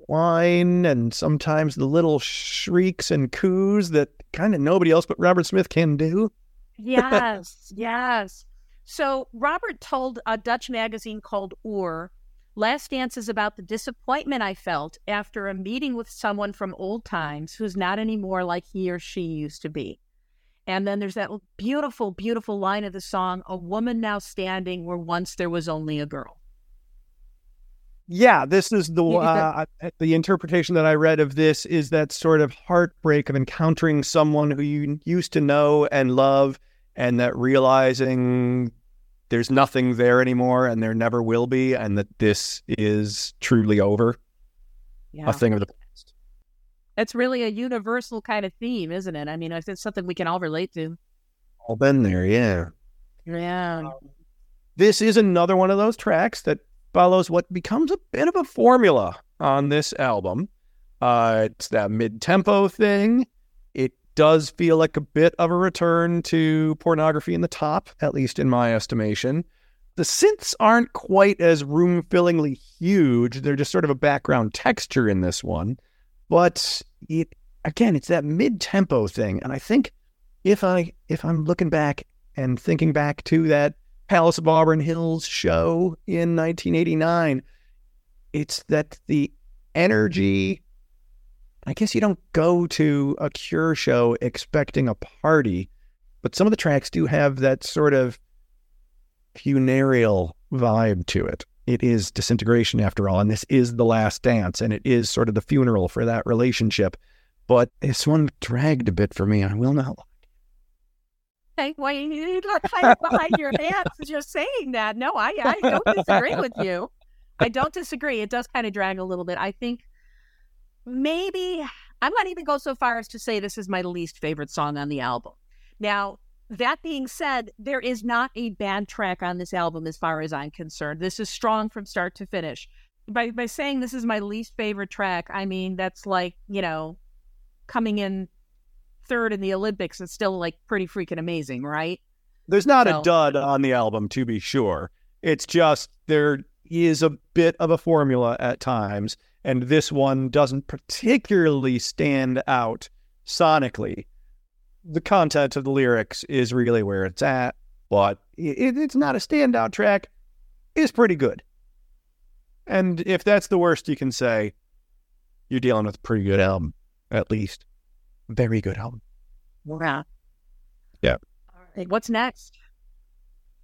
whine and sometimes the little shrieks and coos that kind of nobody else but Robert Smith can do. Yes, yes. So Robert told a Dutch magazine called Oor, Last Dance is about the disappointment I felt after a meeting with someone from old times who's not anymore like he or she used to be. And then there's that beautiful, beautiful line of the song, a woman now standing where once there was only a girl. Yeah, this is the uh, the interpretation that I read of this is that sort of heartbreak of encountering someone who you used to know and love, and that realizing there's nothing there anymore and there never will be, and that this is truly over, yeah. A thing of the past. That's really a universal kind of theme, isn't it? I mean, it's something we can all relate to. All been there, yeah. Yeah. Um, this is another one of those tracks that follows what becomes a bit of a formula on this album. Uh, it's that mid-tempo thing. It does feel like a bit of a return to Pornography in the Top, at least in my estimation. The synths aren't quite as room-fillingly huge. They're just sort of a background texture in this one. But it again, it's that mid-tempo thing. And I think if, I, if I'm looking back and thinking back to that Palace of Auburn Hills show in nineteen eighty-nine, it's that the energy, I guess you don't go to a Cure show expecting a party, but some of the tracks do have that sort of funereal vibe to it. It is Disintegration after all, and this is the last dance, and it is sort of the funeral for that relationship. But this one dragged a bit for me, and I will not. Why you look kind of behind your hands as you're saying that? No, I, I don't disagree with you. I don't disagree. It does kind of drag a little bit. I think maybe I'm not even go so far as to say this is my least favorite song on the album. Now, that being said, there is not a bad track on this album as far as I'm concerned. This is strong from start to finish. By by saying this is my least favorite track, I mean that's like, you know, coming in third in the Olympics is still like pretty freaking amazing, right? There's not so. a dud on the album, to be sure. It's just there is a bit of a formula at times, and this one doesn't particularly stand out sonically. The content of the lyrics is really where it's at, but it, it's not a standout track. It's pretty good. And if that's the worst you can say, you're dealing with a pretty good album, at least. Very good album. Yeah. Yeah. All right. What's next?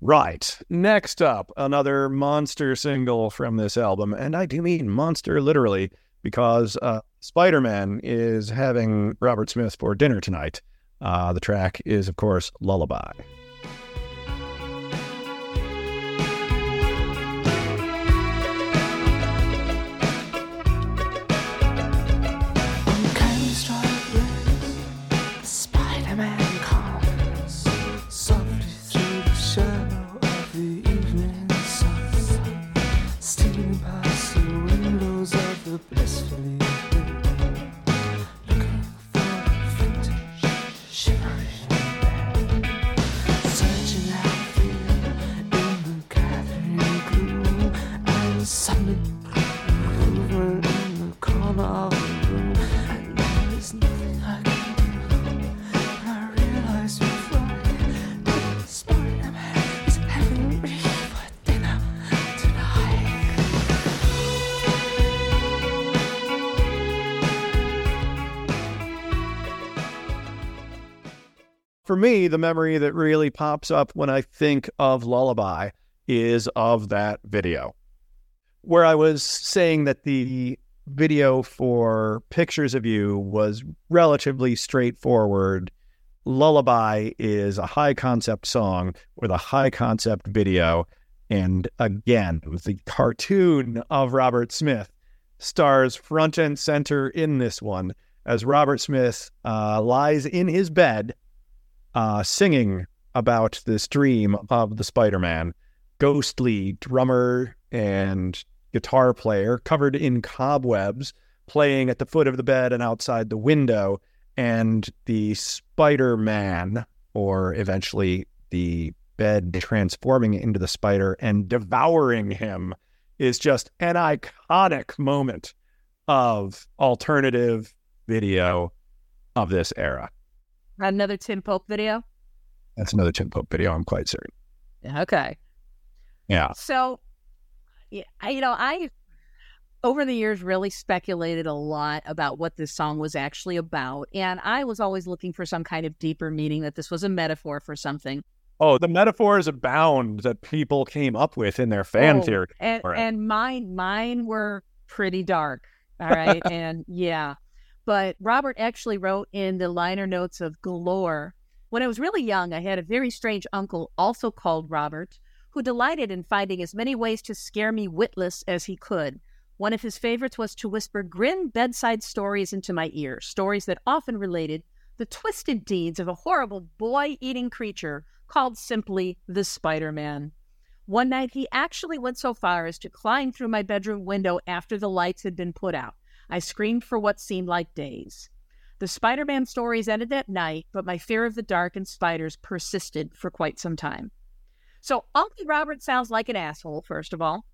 Right. Next up, another monster single from this album. And I do mean monster literally, because uh, Spider-Man is having Robert Smith for dinner tonight. Uh, the track is, of course, Lullaby. For me, the memory that really pops up when I think of Lullaby is of that video, where I was saying that the video for Pictures of You was relatively straightforward. Lullaby is a high concept song with a high concept video. And again, it was the cartoon of Robert Smith stars front and center in this one as Robert Smith uh, lies in his bed Uh, singing about this dream of the Spider-Man, ghostly drummer and guitar player covered in cobwebs, playing at the foot of the bed and outside the window, and the Spider-Man, or eventually the bed transforming into the spider and devouring him, is just an iconic moment of alternative video of this era. Another Tim Pope video? That's another Tim Pope video, I'm quite certain. Okay. Yeah. So, you know, I, over the years, really speculated a lot about what this song was actually about. And I was always looking for some kind of deeper meaning, that this was a metaphor for something. Oh, the metaphors abound that people came up with in their fan oh, theory. And, and mine, mine were pretty dark. All right. And yeah. But Robert actually wrote in the liner notes of Galore, when I was really young, I had a very strange uncle, also called Robert, who delighted in finding as many ways to scare me witless as he could. One of his favorites was to whisper grim bedside stories into my ear, stories that often related the twisted deeds of a horrible boy-eating creature called simply the Spider-Man. One night, he actually went so far as to climb through my bedroom window after the lights had been put out. I screamed for what seemed like days. The Spider-Man stories ended that night, but my fear of the dark and spiders persisted for quite some time. So Uncle Robert sounds like an asshole, first of all.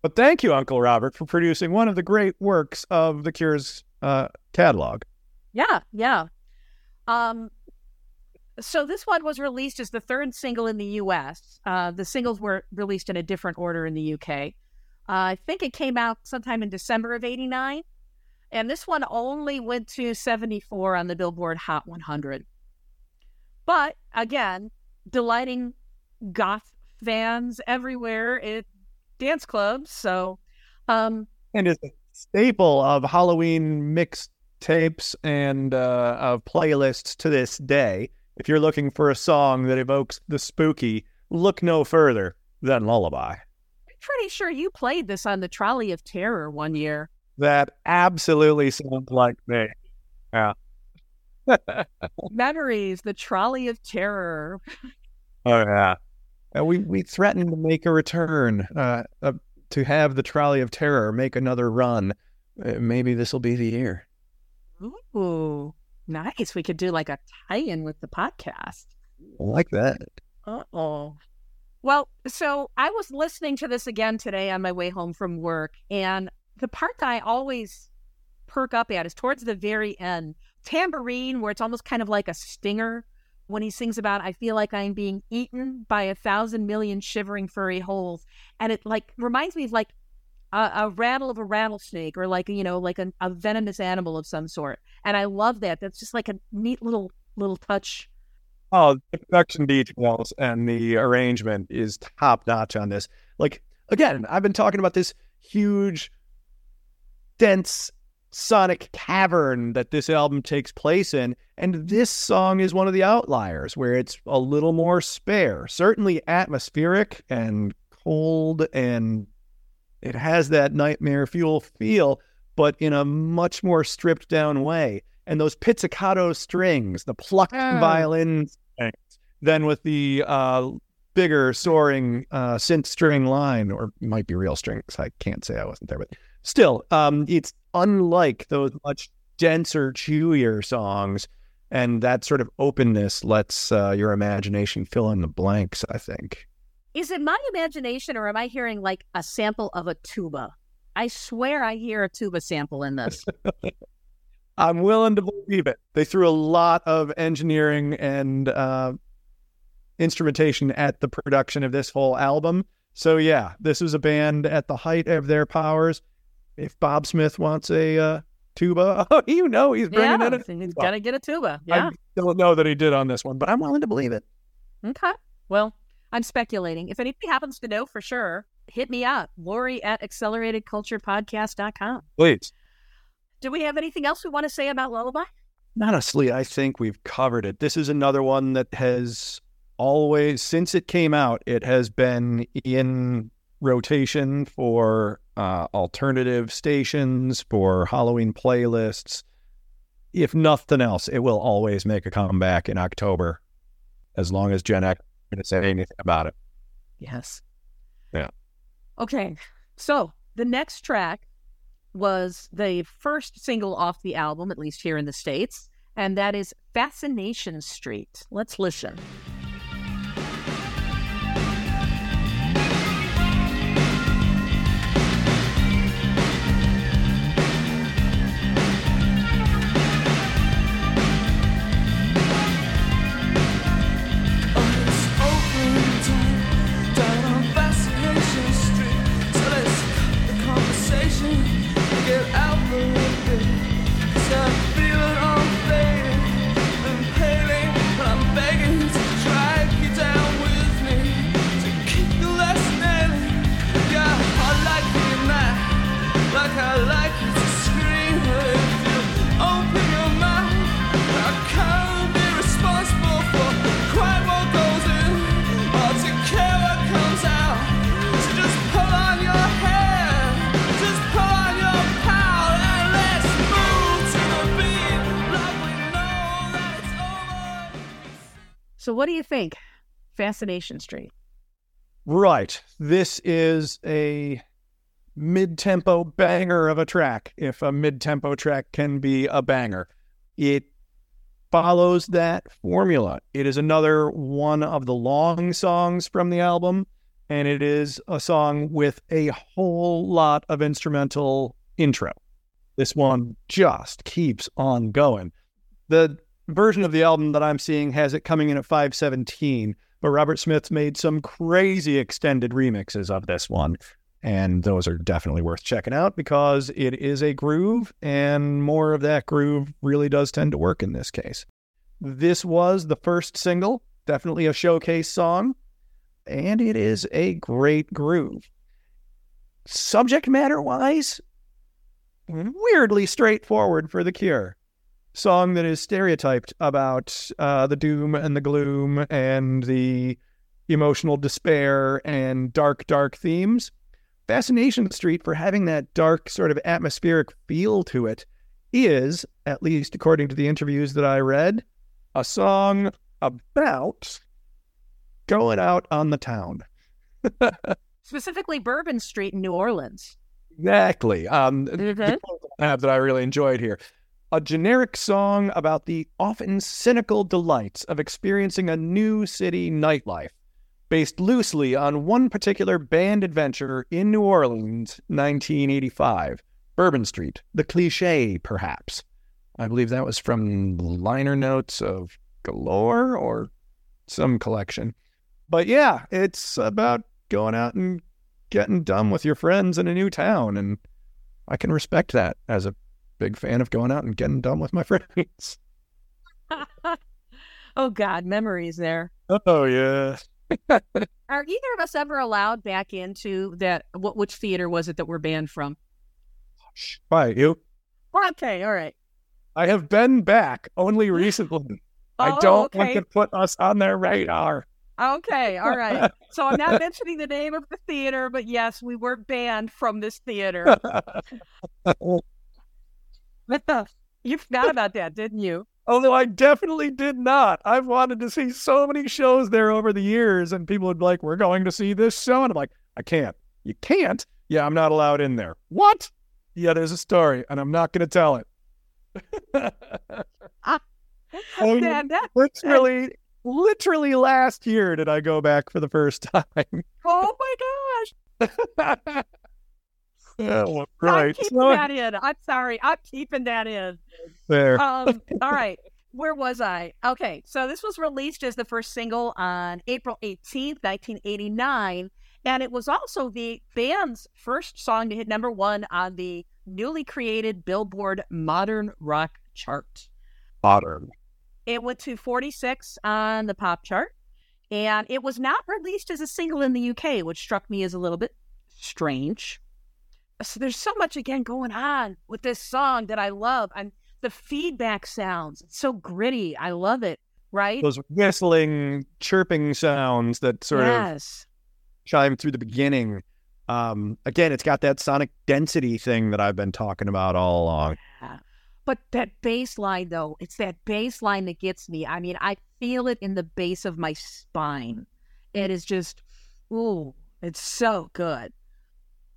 But thank you, Uncle Robert, for producing one of the great works of The Cure's uh, catalog. Yeah, yeah. Um, so this one was released as the third single in the U S Uh, the singles were released in a different order in the U K. Uh, I think it came out sometime in December of eighty-nine. And this one only went to seventy-four on the Billboard Hot one hundred. But again, delighting goth fans everywhere at dance clubs. So, um, and it's a staple of Halloween mixed tapes and uh, of playlists to this day. If you're looking for a song that evokes the spooky, look no further than Lullaby. I'm pretty sure you played this on the Trolley of Terror one year. That absolutely sounds like me. Yeah. Memories, the Trolley of Terror. Oh, yeah. Uh, we, we threatened to make a return, uh, uh, to have the Trolley of Terror make another run. Uh, maybe this will be the year. Ooh, nice. We could do like a tie-in with the podcast. I like that. Uh-oh. Well, so I was listening to this again today on my way home from work, and the part that I always perk up at is towards the very end. Tambourine, where it's almost kind of like a stinger when he sings about, I feel like I'm being eaten by a thousand million shivering furry holes. And it like reminds me of like a, a rattle of a rattlesnake, or like, you know, like a, a venomous animal of some sort. And I love that. That's just like a neat little, little touch. Oh, the production details and the arrangement is top notch on this. Like, again, I've been talking about this huge, dense sonic cavern that this album takes place in, and this song is one of the outliers where it's a little more spare, certainly atmospheric and cold, and it has that Nightmare Fuel feel, but in a much more stripped down way. And those pizzicato strings, the plucked oh. violin strings, then with the uh bigger soaring uh synth string line, or it might be real strings, I can't say, I wasn't there, but still, um, it's unlike those much denser, chewier songs, and that sort of openness lets uh, your imagination fill in the blanks, I think. Is it my imagination, or am I hearing like a sample of a tuba? I swear I hear a tuba sample in this. I'm willing to believe it. They threw a lot of engineering and uh, instrumentation at the production of this whole album. So yeah, this was a band at the height of their powers. If Bob Smith wants a uh, tuba, oh, you know he's bringing yeah, in a tuba. He's got to get a tuba, yeah. I don't know that he did on this one, but I'm willing to believe it. Okay. Well, I'm speculating. If anybody happens to know for sure, hit me up, Laurie at accelerated culture podcast dot com. Please. Do we have anything else we want to say about Lullaby? Honestly, I think we've covered it. This is another one that has always, since it came out, it has been in rotation for uh, alternative stations, for Halloween playlists. If nothing else, it will always make a comeback in October, as long as Gen X is going to say anything about it. Yes. Yeah. Okay. So the next track was the first single off the album, at least here in the States, and that is Fascination Street. Let's listen. So what do you think? Fascination Street. Right. This is a mid-tempo banger of a track, if a mid-tempo track can be a banger. It follows that formula. It is another one of the long songs from the album, and it is a song with a whole lot of instrumental intro. This one just keeps on going. The version of the album that I'm seeing has it coming in at five seventeen, but Robert Smith made some crazy extended remixes of this one, and those are definitely worth checking out because it is a groove, and more of that groove really does tend to work in this case. This was the first single, definitely a showcase song, and it is a great groove. Subject matter-wise, weirdly straightforward for The Cure. Song that is stereotyped about uh, the doom and the gloom and the emotional despair and dark, dark themes. Fascination Street, for having that dark sort of atmospheric feel to it, is, at least according to the interviews that I read, a song about going out on the town. Specifically Bourbon Street in New Orleans. Exactly. Um, mm-hmm. The app that I really enjoyed here. A generic song about the often cynical delights of experiencing a new city nightlife, based loosely on one particular band adventure in New Orleans, nineteen eighty-five. Bourbon Street, the cliche, perhaps. I believe that was from liner notes of Galore or some collection. But yeah, it's about going out and getting dumb with your friends in a new town, and I can respect that as a big fan of going out and getting dumb with my friends. Oh, God, memories there. Oh, yeah. Are either of us ever allowed back into that? What, which theater was it that we're banned from? By you. Okay, all right. I have been back only recently. oh, I don't okay. want to put us on their radar. Okay, all right. So I'm not mentioning the name of the theater, but yes, we were banned from this theater. What the? You forgot about that, didn't you? Although I definitely did not. I've wanted to see so many shows there over the years, and people would be like, we're going to see this show. And I'm like, I can't. You can't? Yeah, I'm not allowed in there. What? Yeah, there's a story, and I'm not going to tell it. uh, man, that, literally, that... literally last year did I go back for the first time. Oh, my gosh. Oh, right. I'm keeping that in. I'm sorry. I'm keeping that in. There. Um, all right. Where was I? Okay. So this was released as the first single on April eighteenth, nineteen eighty-nine. And it was also the band's first song to hit number one on the newly created Billboard Modern Rock chart. Modern. It went to forty-six on the pop chart. And it was not released as a single in the U K, which struck me as a little bit strange. So there's so much, again, going on with this song that I love. And the feedback sounds, it's so gritty. I love it, right? Those whistling, chirping sounds that sort yes. of chime through the beginning. Um, again, it's got that sonic density thing that I've been talking about all along. Yeah. But that bass line, though, it's that bass line that gets me. I mean, I feel it in the base of my spine. It is just, ooh, it's so good.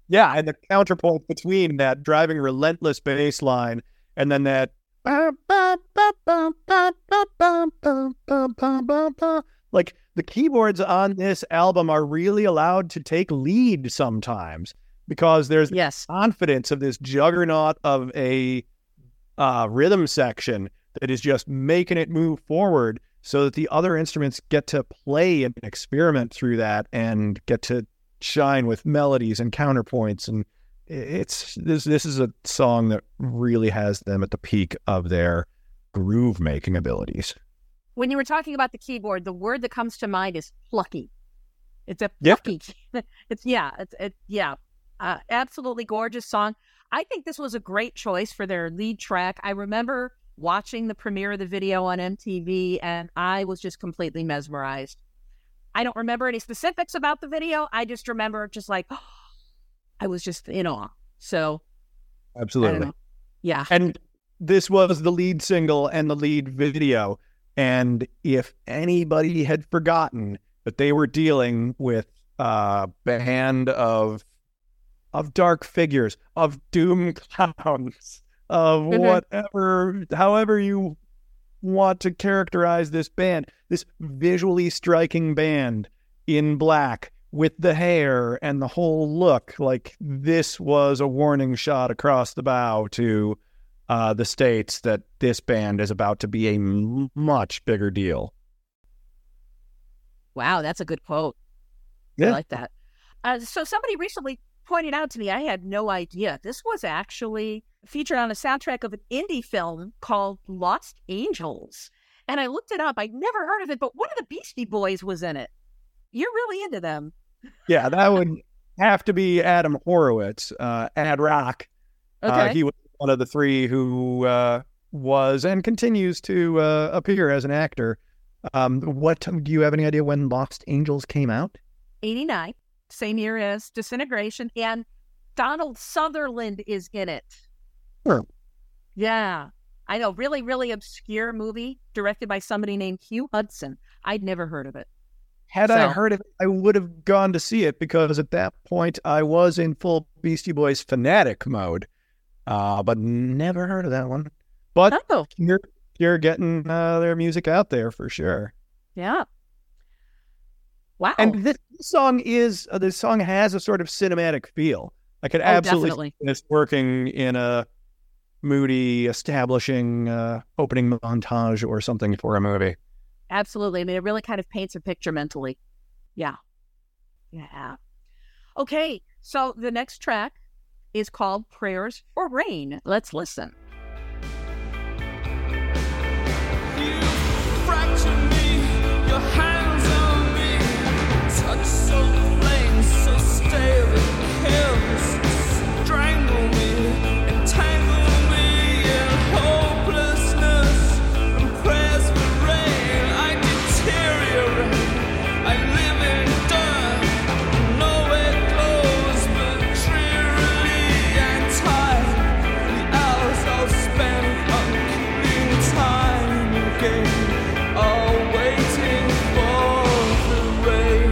Yeah, and the counterpoint between that driving relentless bass line and then that like the keyboards on this album are really allowed to take lead sometimes because there's yes. the confidence of this juggernaut of a uh, rhythm section that is just making it move forward so that the other instruments get to play and experiment through that and get to shine with melodies and counterpoints, and it's this this is a song that really has them at the peak of their groove making abilities. When you were talking about the keyboard, the word that comes to mind is plucky. It's a plucky yep. it's yeah it's it, yeah uh, absolutely gorgeous song. I think this was a great choice for their lead track. I remember watching the premiere of the video on M T V, and I was just completely mesmerized. I don't remember any specifics about the video. I just remember just like, oh, I was just in awe. So. Absolutely. Yeah. And this was the lead single and the lead video. And if anybody had forgotten that they were dealing with a band of of dark figures, of doom clowns, of whatever, however you want to characterize this band, this visually striking band in black with the hair and the whole look, like this was a warning shot across the bow to uh, the States that this band is about to be a m- much bigger deal. Wow, that's a good quote. Yeah. I like that. Uh, so somebody recently pointed out to me, I had no idea, this was actually featured on a soundtrack of an indie film called Lost Angels. And I looked it up. I'd never heard of it, but one of the Beastie Boys was in it. You're really into them. Yeah, that would have to be Adam Horowitz, uh, Ad Rock. Okay. Uh, he was one of the three who uh, was and continues to uh, appear as an actor. Um, what do you have any idea when Lost Angels came out? eighty-nine, same year as Disintegration, and Donald Sutherland is in it. Sure. Yeah, I know, really, really obscure movie directed by somebody named Hugh Hudson. I'd never heard of it. Had so. I heard of it, I would have gone to see it, because at that point I was in full Beastie Boys fanatic mode, uh, but never heard of that one. But oh. you're, you're getting uh, their music out there for sure. Yeah. Wow. And this song is, uh, this song has a sort of cinematic feel. I could oh, absolutely see this working in a moody, establishing uh, opening montage or something for a movie. Absolutely. I mean, it really kind of paints a picture mentally. Yeah. Yeah. Okay. So the next track is called Prayers for Rain. Let's listen. You fractured me, your hands on me, touch so plain, so stale it kills, strangle me, entangle me in hopelessness and prayers for rain. I deteriorate, I live in dirt, nowhere close but drearily and tired. The hours I've spent on killing time again are waiting for the rain.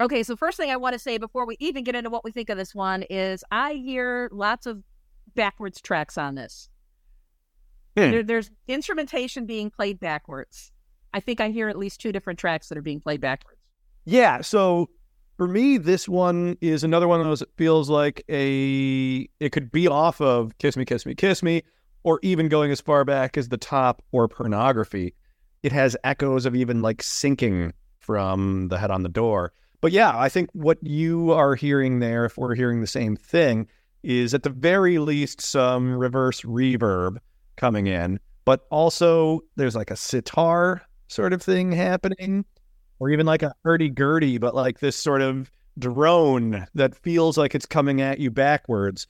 Okay, so first thing I want to say before we even get into what we think of this one is I hear lots of backwards tracks on this. Hmm. There, there's instrumentation being played backwards. I think I hear at least two different tracks that are being played backwards. Yeah, so for me, this one is another one of those that feels like a, it could be off of Kiss Me, Kiss Me, Kiss Me, or even going as far back as The Top or Pornography. It has echoes of even like Sinking from The Head on the Door. But yeah, I think what you are hearing there, if we're hearing the same thing, is at the very least some reverse reverb coming in, but also there's like a sitar sort of thing happening, or even like a hurdy-gurdy, but like this sort of drone that feels like it's coming at you backwards.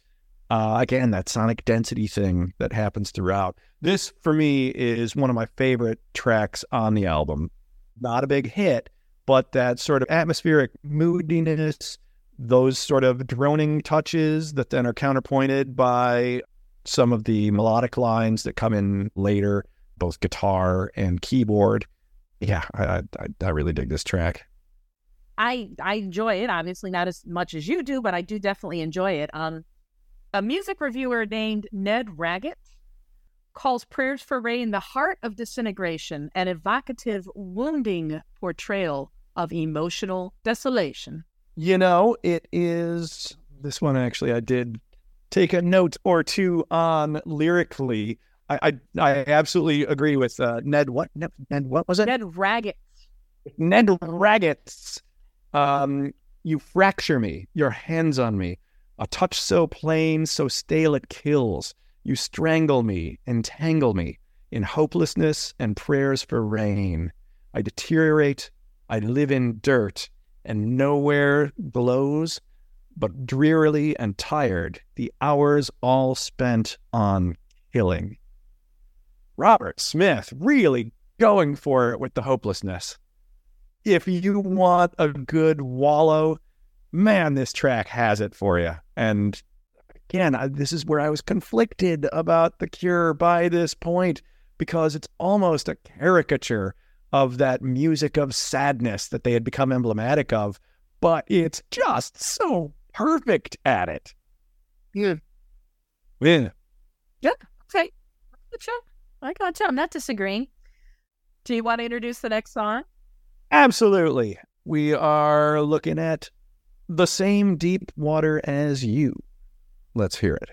Uh, again, that sonic density thing that happens throughout. This, for me, is one of my favorite tracks on the album. Not a big hit, but that sort of atmospheric moodiness, those sort of droning touches that then are counterpointed by some of the melodic lines that come in later, both guitar and keyboard. Yeah, I, I I really dig this track. I I enjoy it, obviously not as much as you do, but I do definitely enjoy it. Um, a music reviewer named Ned Raggett calls Prayers for Rain the heart of disintegration, an evocative, wounding portrayal of emotional desolation. You know, it is, this one actually I did take a note or two on lyrically. I I, I absolutely agree with uh, Ned. What Ned, Ned? What was it? Ned Raggett. Ned Raggett. Um, you fracture me. Your hands on me. A touch so plain, so stale it kills. You strangle me, entangle me in hopelessness and prayers for rain. I deteriorate. I live in dirt. And nowhere glows, but drearily and tired, the hours all spent on killing. Robert Smith really going for it with the hopelessness. If you want a good wallow man, this track has it for you. And again, I, this is where I was conflicted about The Cure by this point, because it's almost a caricature of that music of sadness that they had become emblematic of, but it's just so perfect at it. Yeah. Yeah. Yeah. Okay. Gotcha. I gotcha. I'm not disagreeing. Do you want to introduce the next song? Absolutely. We are looking at The Same Deep Water as You. Let's hear it.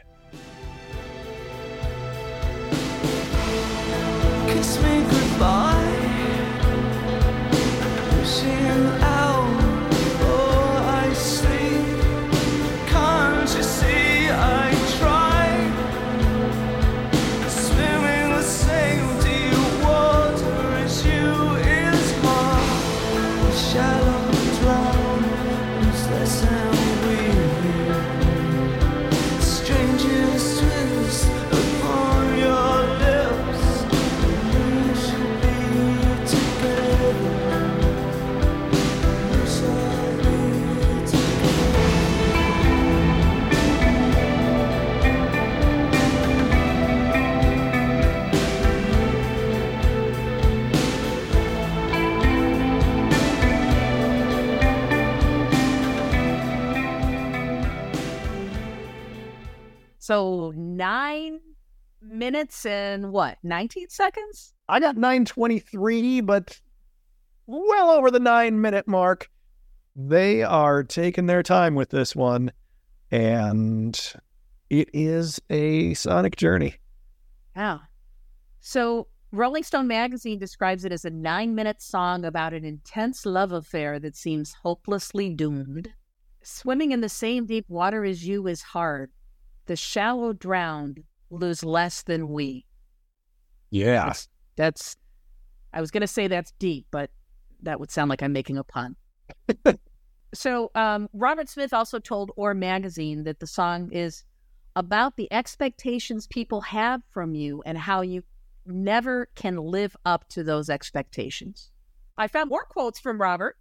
Kiss me goodbye. See you out. Oh, I sleep. Can't you see I try? Swimming the same deep water as you is hard. The shallow drown is less than we hear. Strangest twist upon your lips. We should be together. So nine minutes and what, nineteen seconds? I got nine twenty-three, but well over the nine minute mark. They are taking their time with this one, and it is a sonic journey. Wow. So Rolling Stone magazine describes it as a nine minute song about an intense love affair that seems hopelessly doomed. Swimming in the same deep water as you is hard. The shallow drowned lose less than we. Yeah. That's, that's I was going to say that's deep, but that would sound like I'm making a pun. So um, Robert Smith also told Oor magazine that the song is about the expectations people have from you and how you never can live up to those expectations. I found more quotes from Robert.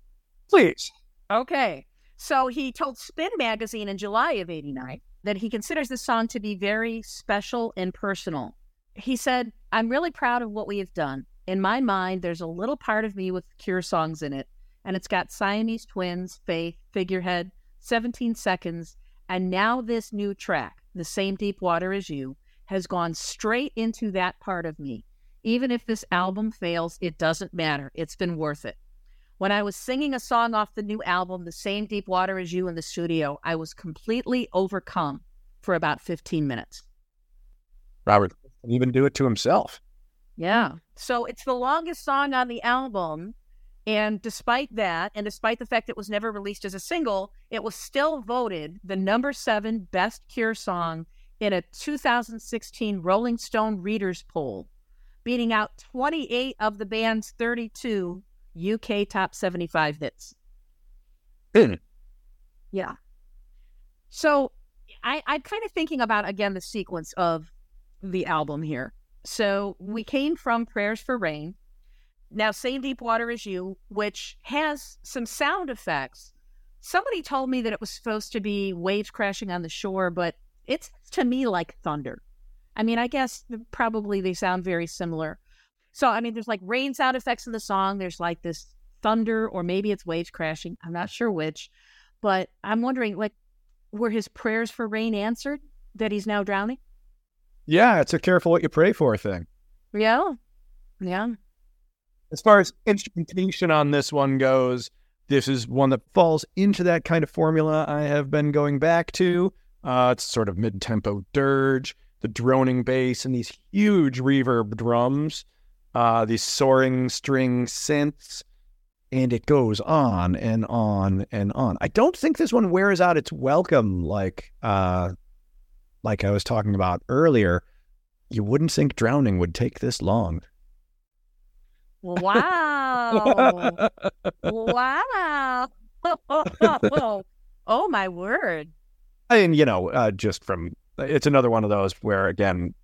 Please. Okay. So he told Spin magazine in July of eighty-nine that he considers this song to be very special and personal. He said, I'm really proud of what we have done. In my mind, there's a little part of me with Cure songs in it, and it's got Siamese Twins, Faith, Figurehead, seventeen seconds, and now this new track, The Same Deep Water as You, has gone straight into that part of me. Even if this album fails, it doesn't matter. It's been worth it. When I was singing a song off the new album, The Same Deep Water as You, in the studio, I was completely overcome for about fifteen minutes. Robert didn't even do it to himself. Yeah. So it's the longest song on the album. And despite that, and despite the fact it was never released as a single, it was still voted the number seven best Cure song in a two thousand sixteen Rolling Stone Readers poll, beating out twenty-eight of the band's thirty-two U K top seventy-five hits. Mm. Yeah. So I, I'm kind of thinking about, again, the sequence of the album here. So we came from Prayers for Rain. Now Same Deep Water as You, which has some sound effects. Somebody told me that it was supposed to be waves crashing on the shore, but it's to me like thunder. I mean, I guess probably they sound very similar. So, I mean, there's like rain sound effects in the song. There's like this thunder, or maybe it's waves crashing. I'm not sure which, but I'm wondering, like, were his prayers for rain answered that he's now drowning? Yeah, it's a careful what you pray for thing. Yeah. Yeah. As far as instrumentation on this one goes, this is one that falls into that kind of formula I have been going back to. Uh, it's sort of mid-tempo dirge, the droning bass, and these huge reverb drums. Uh, these soaring string synths, and it goes on and on and on. I don't think this one wears out its welcome like uh, like I was talking about earlier. You wouldn't think drowning would take this long. Wow. Wow. Oh, my word. And, you know, uh, just from, it's another one of those where, again,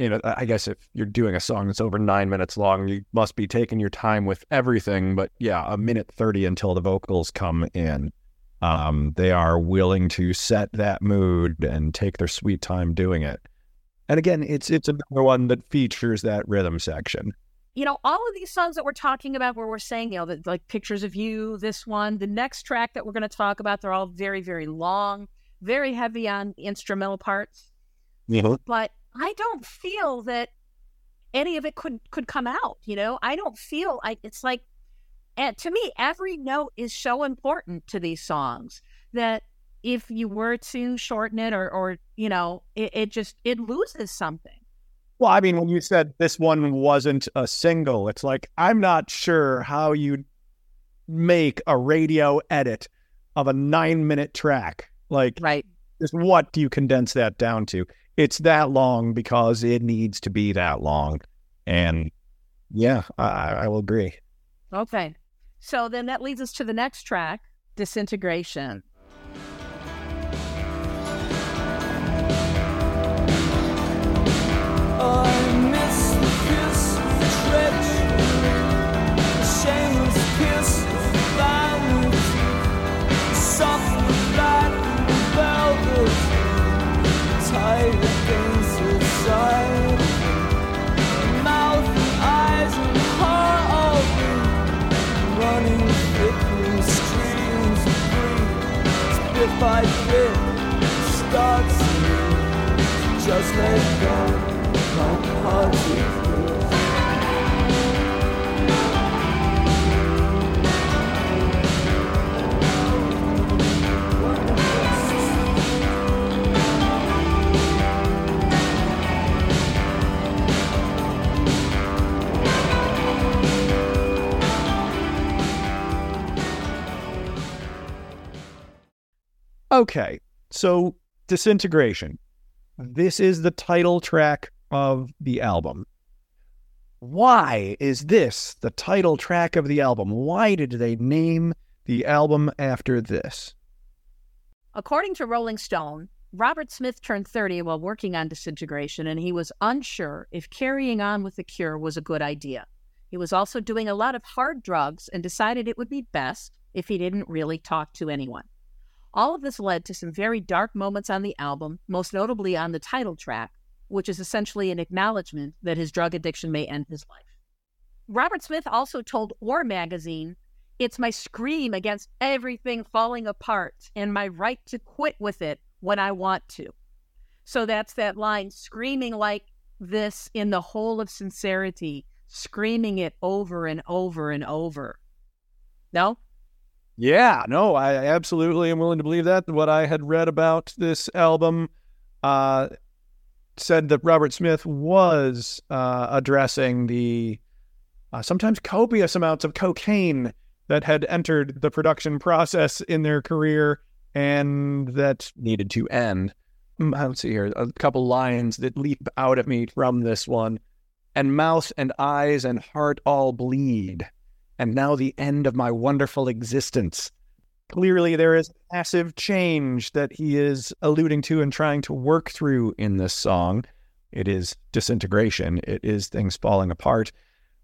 you know, I guess if you're doing a song that's over nine minutes long, you must be taking your time with everything. But yeah, a minute thirty until the vocals come in. Um, they are willing to set that mood and take their sweet time doing it. And again, it's it's another one that features that rhythm section. You know, all of these songs that we're talking about where we're saying, you know, the, like Pictures of You, this one, the next track that we're going to talk about, they're all very, very long, very heavy on instrumental parts. Mm-hmm. But I don't feel that any of it could, could come out, you know? I don't feel, I, it's like, and to me, every note is so important to these songs that if you were to shorten it or, or you know, it, it just, it loses something. Well, I mean, when you said this one wasn't a single, it's like, I'm not sure how you make a radio edit of a nine minute track. Like, right. Just what do you condense that down to? It's that long because it needs to be that long. And yeah, I, I will agree. Okay. So then that leads us to the next track, Disintegration. I miss the kiss of treachery, the shameless kiss of violence, soft with light and velvet, tied against your side, mouth and eyes and heart all free, running thick streams of grief, bit by bit, starts to just let go. Okay, so Disintegration. This is the title track of the album. Why is this the title track of the album? Why did they name the album after this? According to Rolling Stone, Robert Smith turned thirty while working on Disintegration, and he was unsure if carrying on with The Cure was a good idea. He was also doing a lot of hard drugs and decided it would be best if he didn't really talk to anyone. All of this led to some very dark moments on the album, most notably on the title track, which is essentially an acknowledgement that his drug addiction may end his life. Robert Smith also told Oor magazine, "It's my scream against everything falling apart and my right to quit with it when I want to." So that's that line, screaming like this in the whole of sincerity, screaming it over and over and over. No? Yeah, no, I absolutely am willing to believe that. What I had read about this album, uh, said that Robert Smith was uh, addressing the uh, sometimes copious amounts of cocaine that had entered the production process in their career and that needed to end. Let's see here, a couple lines that leap out at me from this one. "And mouth and eyes and heart all bleed. And now the end of my wonderful existence." Clearly, there is massive change that he is alluding to and trying to work through in this song. It is disintegration. It is things falling apart.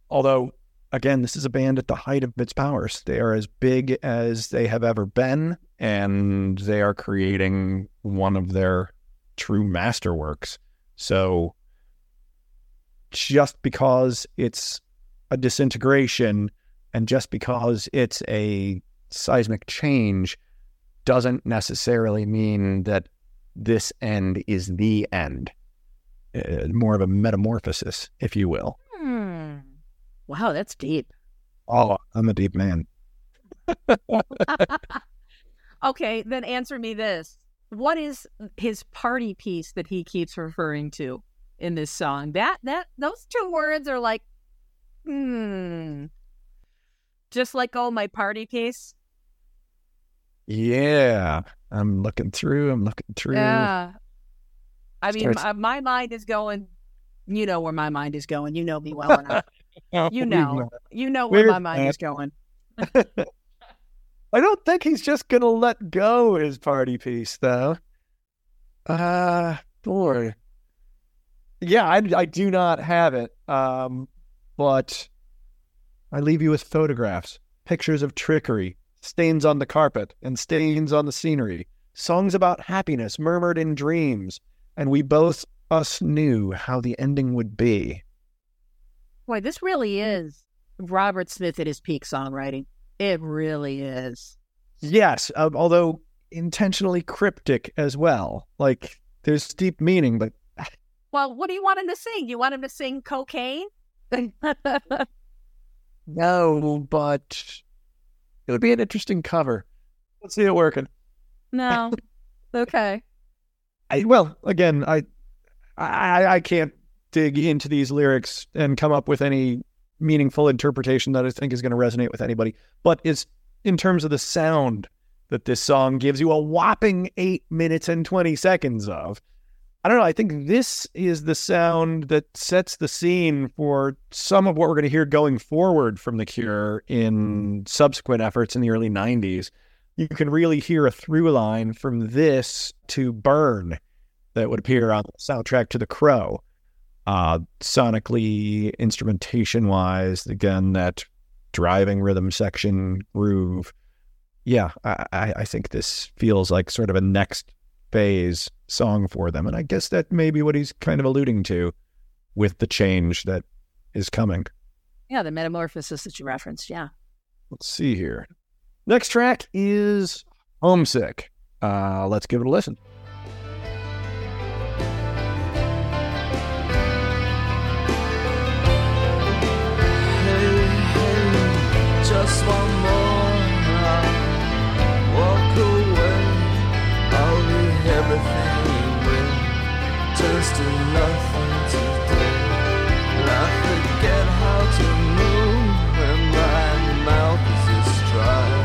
Although, again, this is a band at the height of its powers. They are as big as they have ever been, and they are creating one of their true masterworks. So just because it's a disintegration and just because it's a seismic change doesn't necessarily mean that this end is the end. Uh, more of a metamorphosis, if you will. Hmm. Wow, that's deep. Oh, I'm a deep man. Okay, then answer me this. What is his party piece that he keeps referring to in this song? That that those two words are like, hmm. Just like, oh, my party piece. Yeah, I'm looking through. I'm looking through. Yeah, I mean, Starts... my, my mind is going. You know where my mind is going. You know me well enough. no, you know, you know where Weird my mind man. is going. I don't think he's just gonna let go his party piece, though. Ah, uh, boy. Yeah, I, I do not have it. Um, but I leave you with photographs, pictures of trickery, stains on the carpet and stains on the scenery, songs about happiness murmured in dreams, and we both us knew how the ending would be. Boy, this really is Robert Smith at his peak songwriting. It really is. Yes, uh, although intentionally cryptic as well. Like, there's deep meaning, but... Well, what do you want him to sing? You want him to sing cocaine? No, but it would be an interesting cover. Let's see it working. No. Okay. I, well, again, I, I I can't dig into these lyrics and come up with any meaningful interpretation that I think is going to resonate with anybody. But it's in terms of the sound that this song gives you a whopping eight minutes and twenty seconds of. I don't know. I think this is the sound that sets the scene for some of what we're going to hear going forward from The Cure in subsequent efforts in the early nineties. You can really hear a through line from this to Burn that would appear on the soundtrack to The Crow. Uh, sonically, instrumentation-wise, again, that driving rhythm section groove. Yeah, I, I think this feels like sort of a next phase song for them, and I guess that may be what he's kind of alluding to with the change that is coming. Yeah, the metamorphosis that you referenced. Yeah. Let's see here. Next track is Homesick. Uh, let's give it a listen. Hey, hey, just one more night. Walk away. I'll be everything. Just nothing to do. I forget how to move when my mouth is just dry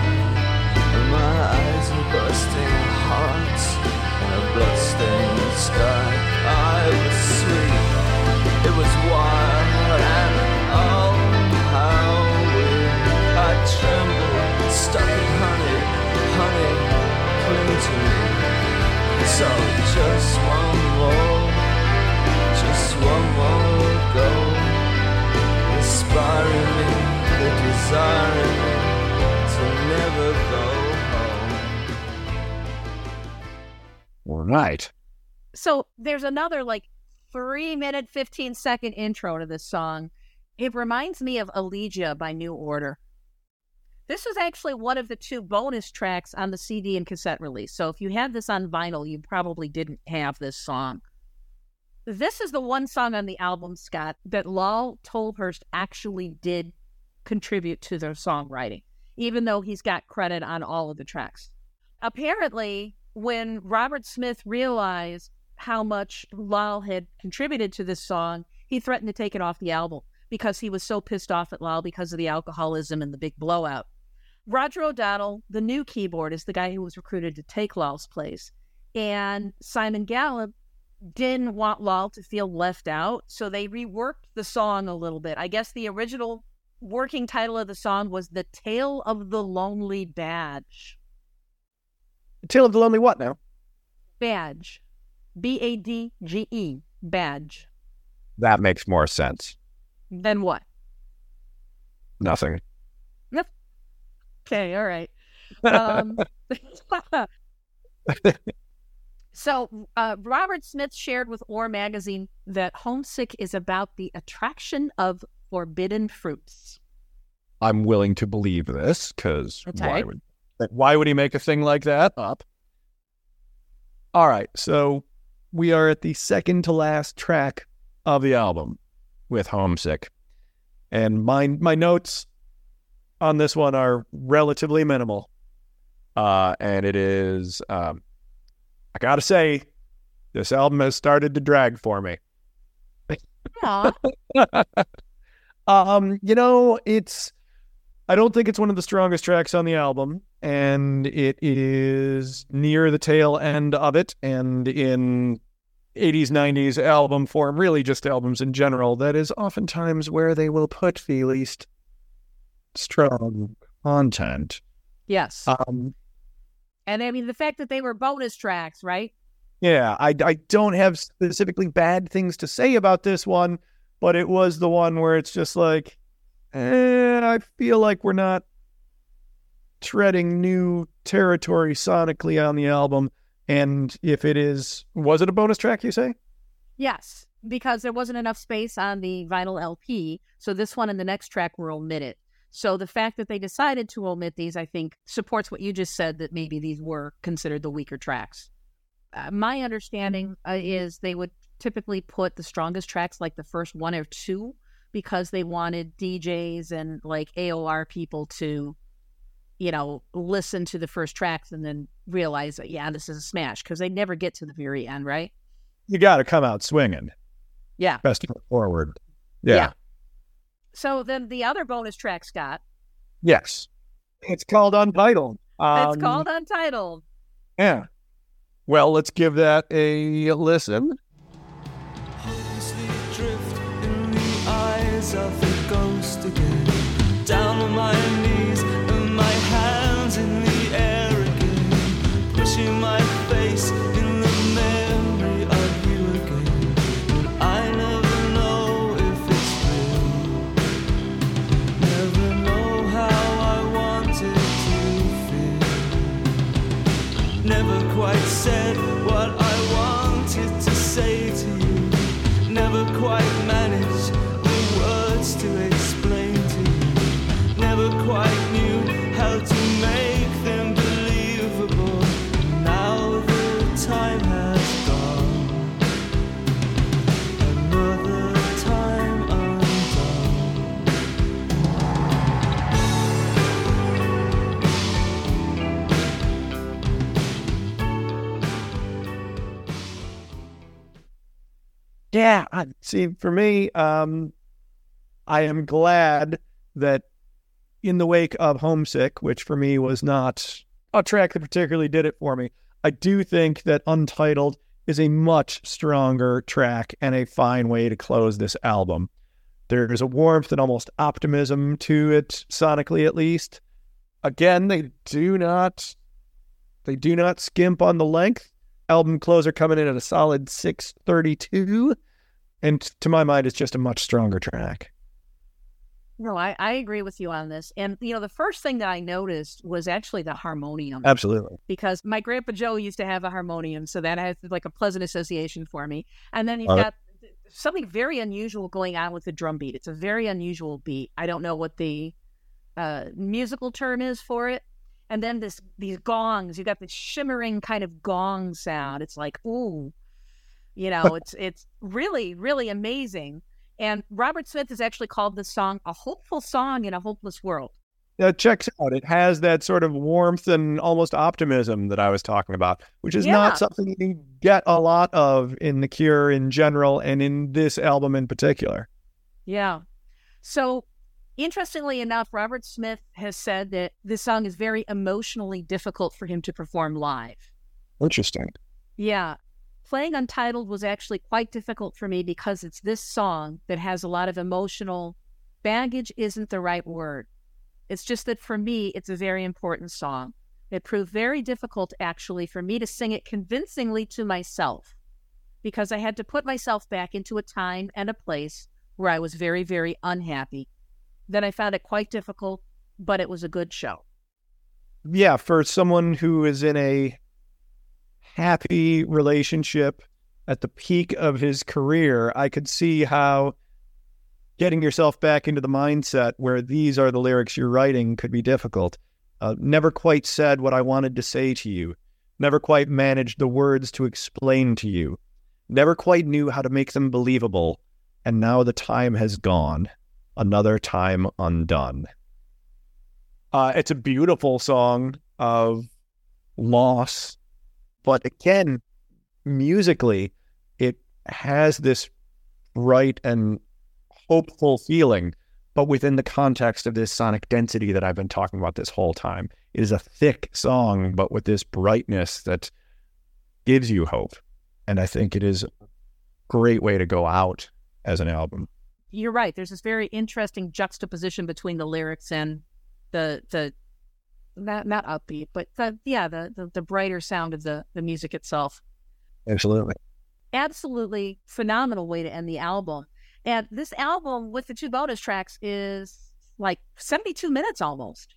and my eyes are busting hearts and a bloodstained sky. I was sweet, it was wild, and oh how weird. I trembled, stuck in honey, honey, cling to me. So just one more. Just one more go, inspiring me, the desire me to never go home. All right. So there's another like three minute, fifteen second intro to this song. It reminds me of Elegia by New Order. This is actually one of the two bonus tracks on the C D and cassette release. So if you had this on vinyl, you probably didn't have this song. This is the one song on the album, Scott, that Lol Tolhurst actually did contribute to their songwriting, even though he's got credit on all of the tracks. Apparently, when Robert Smith realized how much Lol had contributed to this song, he threatened to take it off the album because he was so pissed off at Lol because of the alcoholism and the big blowout. Roger O'Donnell, the new keyboardist, the guy who was recruited to take Lol's place, and Simon Gallup didn't want Lol to feel left out, so they reworked the song a little bit. I guess the original working title of the song was The Tale of the Lonely Badge. The Tale of the Lonely what now? Badge. B A D G E. Badge. That makes more sense. Then what? Nothing. Yep. Okay, all right. Um... So uh, Robert Smith shared with Oor magazine that Homesick is about the attraction of forbidden fruits. I'm willing to believe this because okay. why would why would he make a thing like that up? All right, so we are at the second to last track of the album with Homesick, and my my notes on this one are relatively minimal, uh, and it is. Um, I gotta say, this album has started to drag for me. Yeah. um, you know, it's, I don't think it's one of the strongest tracks on the album, and it is near the tail end of it, and in eighties, nineties album form, really just albums in general, that is oftentimes where they will put the least strong content. Yes. Um, And I mean, the fact that they were bonus tracks, right? Yeah, I, I don't have specifically bad things to say about this one, but it was the one where it's just like, eh, I feel like we're not treading new territory sonically on the album. And if it is, was it a bonus track, you say? Yes, because there wasn't enough space on the vinyl L P. So this one and the next track were omitted. So the fact that they decided to omit these, I think, supports what you just said, that maybe these were considered the weaker tracks. Uh, my understanding uh, is they would typically put the strongest tracks like the first one or two, because they wanted D Js and like A O R people to, you know, listen to the first tracks and then realize that, yeah, this is a smash, because they never get to the very end, right? You got to come out swinging. Yeah. Best foot forward. Yeah. yeah. So then the other bonus track, Scott. Yes. It's called Untitled. Um, it's called Untitled. Yeah. Well, let's give that a listen. Hopelessly drift in the eyes of the ghost again. Down on my knees and my hands in the air again. Pushing my face in the memory of you again. And I never know if it's real. Never know how I wanted to feel. Never quite said what I wanted to say to you. Never quite managed the words to explain to you. Never quite knew how to make them believable. Now the time has gone. Another time undone. Yeah, see, for me, um, I am glad that in the wake of Homesick, which for me was not a track that particularly did it for me, I do think that Untitled is a much stronger track and a fine way to close this album. There is a warmth and almost optimism to it, sonically at least. Again, they do not, they do not skimp on the length. Album closer coming in at a solid six thirty-two, and to my mind, it's just a much stronger track. No, I, I agree with you on this. And, you know, the first thing that I noticed was actually the harmonium. Absolutely. Because my Grandpa Joe used to have a harmonium, so that has like a pleasant association for me. And then you've uh, got something very unusual going on with the drum beat. It's a very unusual beat. I don't know what the uh, musical term is for it. And then this these gongs, you got this shimmering kind of gong sound. It's like, ooh, you know, it's it's really, really amazing. And Robert Smith has actually called this song a hopeful song in a hopeless world. It checks out. It has that sort of warmth and almost optimism that I was talking about, which is yeah. not something you get a lot of in The Cure in general and in this album in particular. Yeah. So... interestingly enough, Robert Smith has said that this song is very emotionally difficult for him to perform live. Interesting. Yeah. Playing Untitled was actually quite difficult for me because it's this song that has a lot of emotional baggage, isn't the right word. It's just that for me, it's a very important song. It proved very difficult, actually, for me to sing it convincingly to myself, because I had to put myself back into a time and a place where I was very, very unhappy. Then I found it quite difficult, but it was a good show. Yeah, for someone who is in a happy relationship at the peak of his career, I could see how getting yourself back into the mindset where these are the lyrics you're writing could be difficult. Uh, never quite said what I wanted to say to you. Never quite managed the words to explain to you. Never quite knew how to make them believable. And now the time has gone. Another time undone. Uh, it's a beautiful song of loss, but again, musically, it has this bright and hopeful feeling, but within the context of this sonic density that I've been talking about this whole time. It is a thick song, but with this brightness that gives you hope. And I think it is a great way to go out as an album. You're right. There's this very interesting juxtaposition between the lyrics and the the not not upbeat, but the, yeah, the, the the brighter sound of the the music itself. Absolutely, absolutely phenomenal way to end the album. And this album with the two bonus tracks is like seventy-two minutes almost.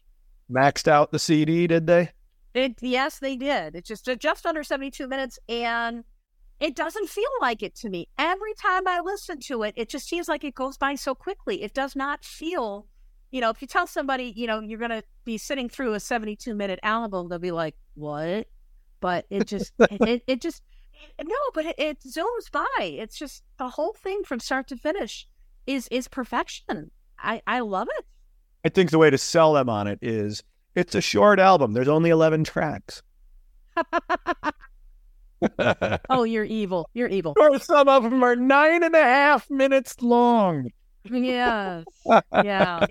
maxed out the C D, did they? It, yes, they did. It's just just under seventy-two minutes, and it doesn't feel like it to me. Every time I listen to it, it just seems like it goes by so quickly. It does not feel, you know, if you tell somebody, you know, you're going to be sitting through a seventy-two minute album, they'll be like, what? But it just, it, it, it just, it, no, but it, it zooms by. It's just the whole thing from start to finish is, is perfection. I, I love it. I think the way to sell them on it is, it's a short album. There's only eleven tracks. Oh, you're evil. You're evil. Or some of them are nine and a half minutes long. Yes. Yeah.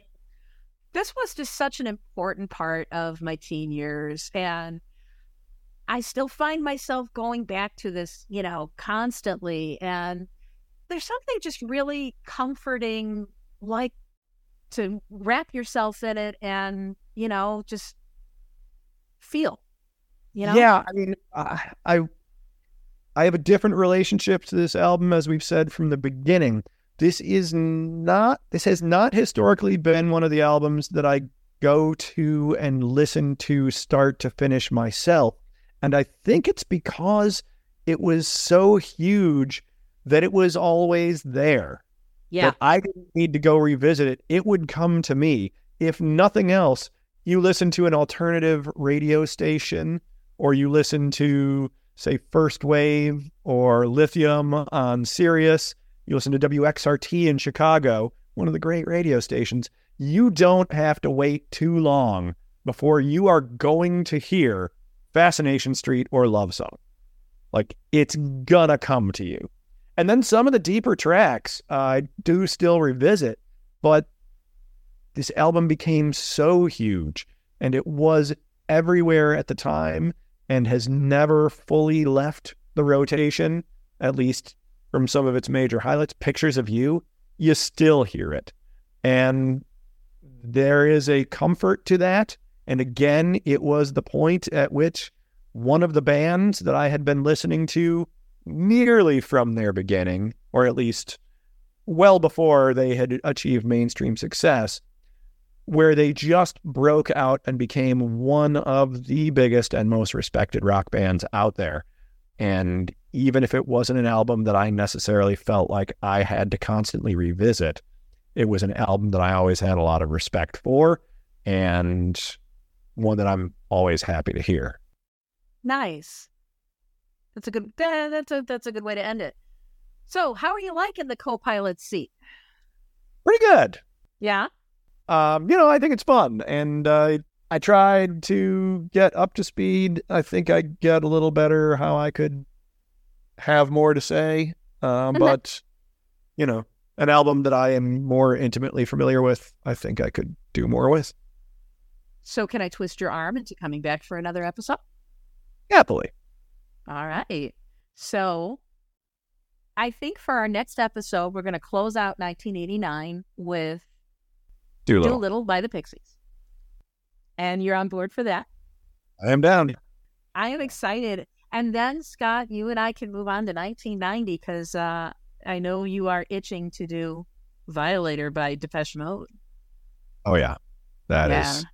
This was just such an important part of my teen years. And I still find myself going back to this, you know, constantly. And there's something just really comforting, like, to wrap yourself in it and, you know, just feel, you know? Yeah, I mean, I, I I have a different relationship to this album, as we've said from the beginning. This is not, this has not historically been one of the albums that I go to and listen to start to finish myself. And I think it's because it was so huge that it was always there. Yeah, that I didn't need to go revisit it. It would come to me. If nothing else, you listen to an alternative radio station, or you listen to, say, First Wave or Lithium on Sirius. You listen to W X R T in Chicago, one of the great radio stations. You don't have to wait too long before you are going to hear Fascination Street or Love Song. Like, it's gonna come to you. And then some of the deeper tracks uh, I do still revisit, but this album became so huge, and it was everywhere at the time and has never fully left the rotation, at least from some of its major highlights. Pictures of You, you still hear it. And there is a comfort to that. And again, it was the point at which one of the bands that I had been listening to nearly from their beginning, or at least well before they had achieved mainstream success, where they just broke out and became one of the biggest and most respected rock bands out there. And even if it wasn't an album that I necessarily felt like I had to constantly revisit, it was an album that I always had a lot of respect for, and one that I'm always happy to hear. Nice. That's a good. That's a that's a good way to end it. So, how are you liking the co-pilot seat? Pretty good. Yeah. Um, you know, I think it's fun, and uh, I tried to get up to speed. I think I get a little better how I could have more to say, uh, but that, you know, an album that I am more intimately familiar with, I think I could do more with. So, can I twist your arm into coming back for another episode? Happily. All right. So I think for our next episode, we're going to close out nineteen eighty-nine with Doolittle. Doolittle by the Pixies. And you're on board for that? I am down. I am excited. And then, Scott, you and I can move on to nineteen ninety because uh, I know you are itching to do Violator by Depeche Mode. Oh, yeah. That yeah. is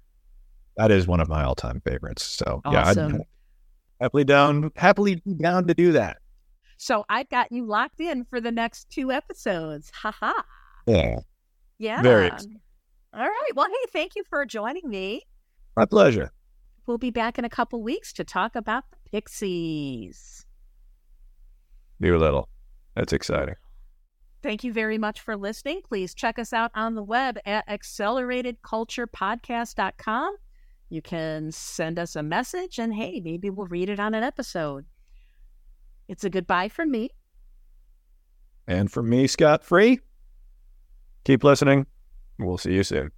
that is one of my all-time favorites. So, awesome. yeah. I'd, Happily down, happily down to do that. So I got you locked in for the next two episodes. Ha ha. Yeah. Yeah. Very exciting. All right. Well, hey, thank you for joining me. My pleasure. We'll be back in a couple weeks to talk about the Pixies. Doolittle. That's exciting. Thank you very much for listening. Please check us out on the web at accelerated culture podcast dot com. You can send us a message, and hey, maybe we'll read it on an episode. It's a goodbye from me. And from me, Scott Free. Keep listening. We'll see you soon.